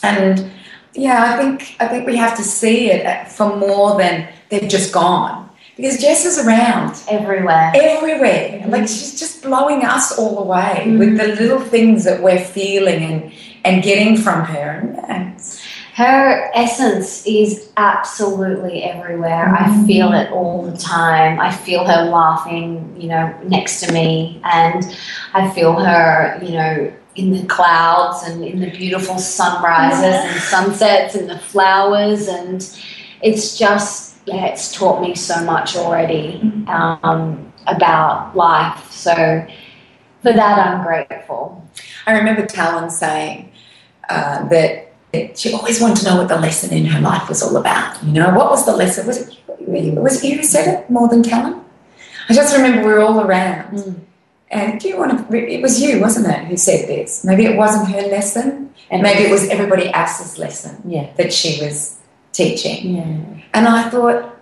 And, yeah, I think we have to see it for more than they've just gone. Because Jess is around. Everywhere. Mm-hmm. Like, she's just blowing us all away with the little things that we're feeling and getting from her. Yeah. Her essence is absolutely everywhere. Mm-hmm. I feel it all the time. I feel her laughing, you know, next to me. And I feel her, you know, in the clouds and in the beautiful sunrises and sunsets and the flowers. And it's just... yeah, it's taught me so much already about life. So for that, I'm grateful. I remember Talon saying that she always wanted to know what the lesson in her life was all about. You know, what was the lesson? Was it you who said it more than Talon? I just remember we were all around. Mm. And it was you, wasn't it, who said this? Maybe it wasn't her lesson. And maybe it was everybody else's lesson that she was teaching. Yeah. And I thought,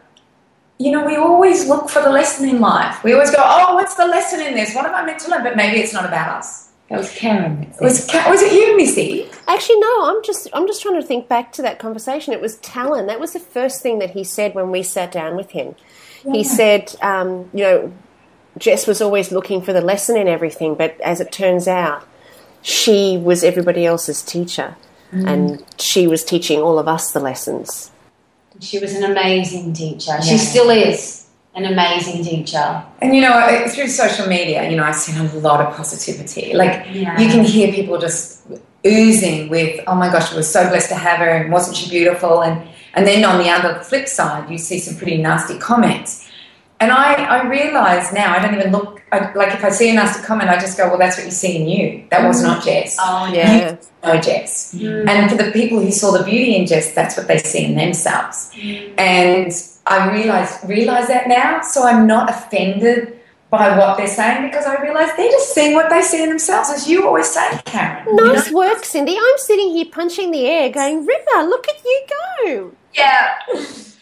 you know, we always look for the lesson in life. We always go, oh, what's the lesson in this? What am I meant to learn? But maybe it's not about us. That was Karen. Was it you, Missy? Actually, no, I'm just trying to think back to that conversation. It was Talon. That was the first thing that he said when we sat down with him. Yeah. He said, you know, Jess was always looking for the lesson in everything, but as it turns out, she was everybody else's teacher. And she was teaching all of us the lessons. She was an amazing teacher. Yeah. She still is an amazing teacher. And, you know, through social media, you know, I've seen a lot of positivity. Like, you can hear people just oozing with, oh, my gosh, we were so blessed to have her, and wasn't she beautiful? And then on the other flip side, you see some pretty nasty comments. And I realise now, I don't even look, if I see a nasty comment, I just go, well, that's what you see in you. That was not Jess. Oh, yeah. You know Jess. Mm. And for the people who saw the beauty in Jess, that's what they see in themselves. Mm. And I realise that now, so I'm not offended by what they're saying, because I realise they're just seeing what they see in themselves, as you always say, Karen. Nice work, Cindy. I'm sitting here punching the air going, River, look at you go. Yeah.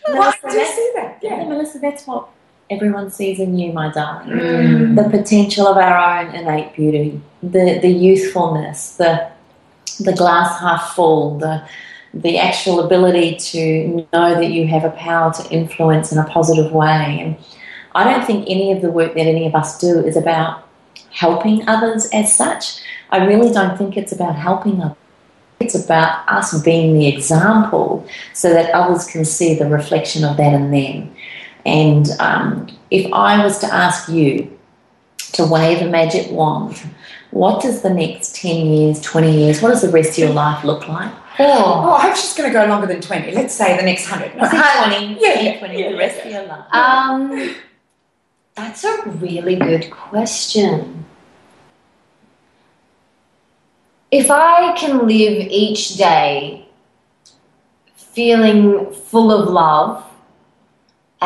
Well, I do see that. Yeah, Melissa, that's what... everyone sees in you, my darling, the potential of our own innate beauty, the youthfulness, the glass half full, the actual ability to know that you have a power to influence in a positive way. And I don't think any of the work that any of us do is about helping others as such. I really don't think it's about helping others. It's about us being the example so that others can see the reflection of that in them. And if I was to ask you to wave a magic wand, what does the next 10 years, 20 years, what does the rest of your life look like? Oh, I hope she's going to go longer than 20. Let's say the next 100. No, 20, yeah, 20, the rest of your life. That's a really good question. If I can live each day feeling full of love,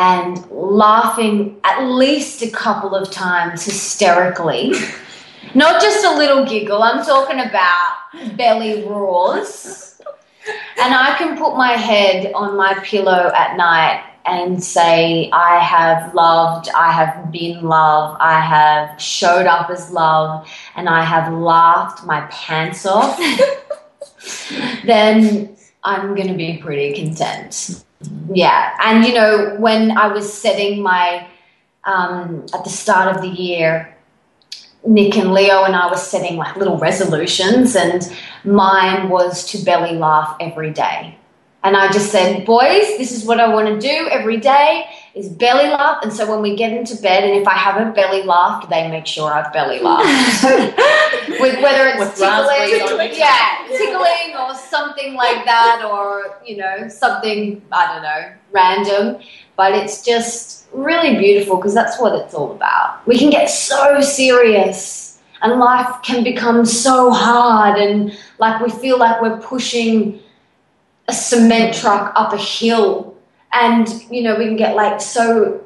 and laughing at least a couple of times hysterically Not just a little giggle. I'm talking about belly roars. And I can put my head on my pillow at night and say, I have loved, I have been love, I have showed up as love, and I have laughed my pants off, then I'm going to be pretty content. Yeah. And, you know, when I was setting my, at the start of the year, Nick and Leo and I were setting like little resolutions, and mine was to belly laugh every day. And I just said, boys, this is what I want to do every day is belly laugh. And so when we get into bed, and if I haven't belly laughed, they make sure I've belly laughed. With whether it's tickling or something like that, or, you know, something, I don't know, random. But it's just really beautiful because that's what it's all about. We can get so serious and life can become so hard, and like we feel like we're pushing a cement truck up a hill, and, you know, we can get like so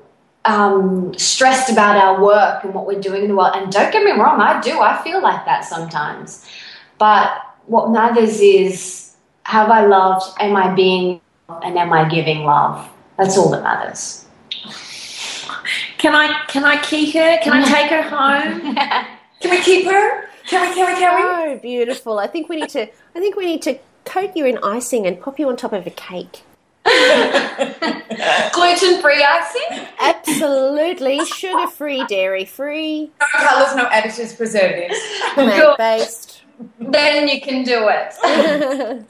stressed about our work and what we're doing in the world. And don't get me wrong, I feel like that sometimes. But what matters is, have I loved, am I being loved, and am I giving love? That's all that matters. Can I key her? Can I take her home? Can we keep her? Can we? Oh, beautiful. I think we need to coat you in icing and pop you on top of a cake. Gluten-free icing? Absolutely. Sugar-free, dairy-free. No colours, no additives, preservatives. Plant-based. Then you can do it.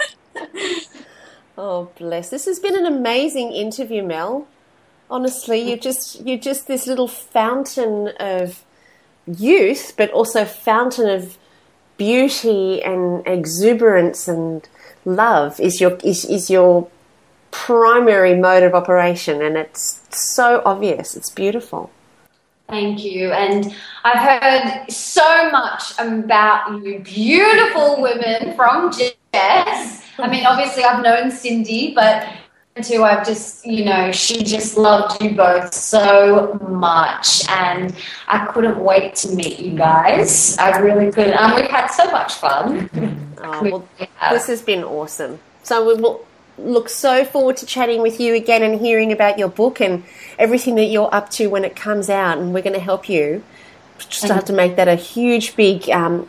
Oh, bless. This has been an amazing interview, Mel. Honestly, you're just this little fountain of youth, but also fountain of beauty and exuberance, and love is your primary mode of operation, and it's so obvious. It's beautiful. Thank you. And I've heard so much about you beautiful women from Jess. I mean, obviously I've known Cindy, but too, I've just, you know, she just loved you both so much, and I couldn't wait to meet you guys. I really couldn't. We've had so much fun. Oh, well, this has been awesome. So we will look so forward to chatting with you again and hearing about your book and everything that you're up to when it comes out, and we're going to help you start to make that a huge, big, have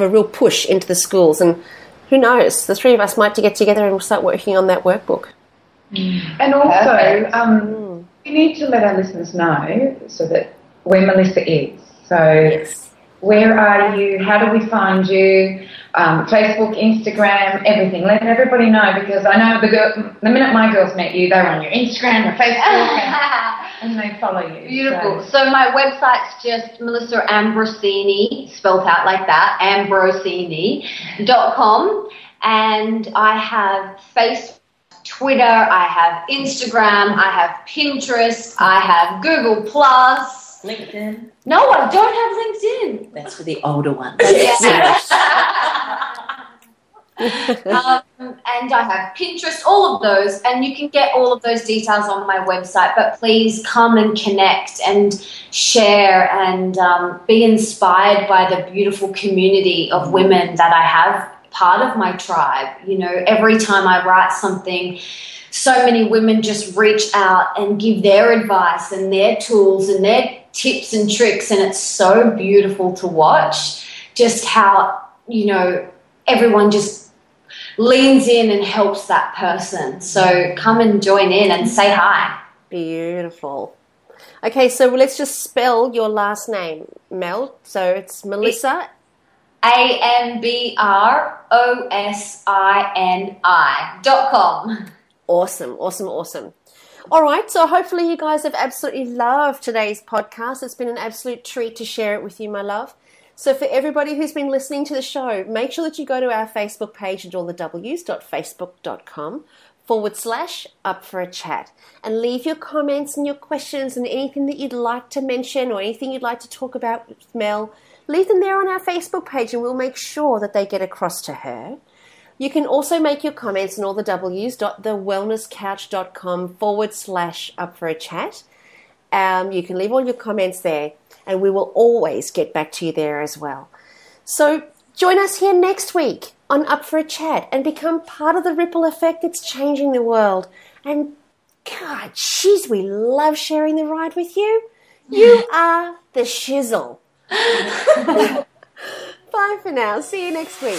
a real push into the schools, and who knows, the three of us might get together and we'll start working on that workbook. And also, we need to let our listeners know so that where Melissa is. So where are you? How do we find you? Facebook, Instagram, everything. Let everybody know, because I know the minute my girls met you, they were on your Instagram and Facebook and they follow you. Beautiful. So my website's just Melissa Ambrosini, spelled out like that, Ambrosini.com, and I have Facebook, Twitter, I have Instagram, I have Pinterest, I have Google Plus. LinkedIn. No, I don't have LinkedIn. That's for the older ones. And I have Pinterest, all of those, and you can get all of those details on my website. But please come and connect and share and be inspired by the beautiful community of women that I have. Part of my tribe. You know, every time I write something, so many women just reach out and give their advice and their tools and their tips and tricks, and it's so beautiful to watch just how, you know, everyone just leans in and helps that person. So come and join in and say hi. Beautiful. Okay, so let's just spell your last name, Mel. So it's Melissa AMBROSINI.com. Awesome. All right, so hopefully you guys have absolutely loved today's podcast. It's been an absolute treat to share it with you, my love. So for everybody who's been listening to the show, make sure that you go to our Facebook page at allthews.facebook.com/up for a chat and leave your comments and your questions and anything that you'd like to mention or anything you'd like to talk about with Mel. Leave them there on our Facebook page and we'll make sure that they get across to her. You can also make your comments on allthews.thewellnesscouch.com/up for a chat. You can leave all your comments there. and we will always get back to you there as well. So join us here next week on Up for a Chat and become part of the ripple effect that's changing the world. And God, jeez, we love sharing the ride with you. You are the shizzle. Bye for now. See you next week.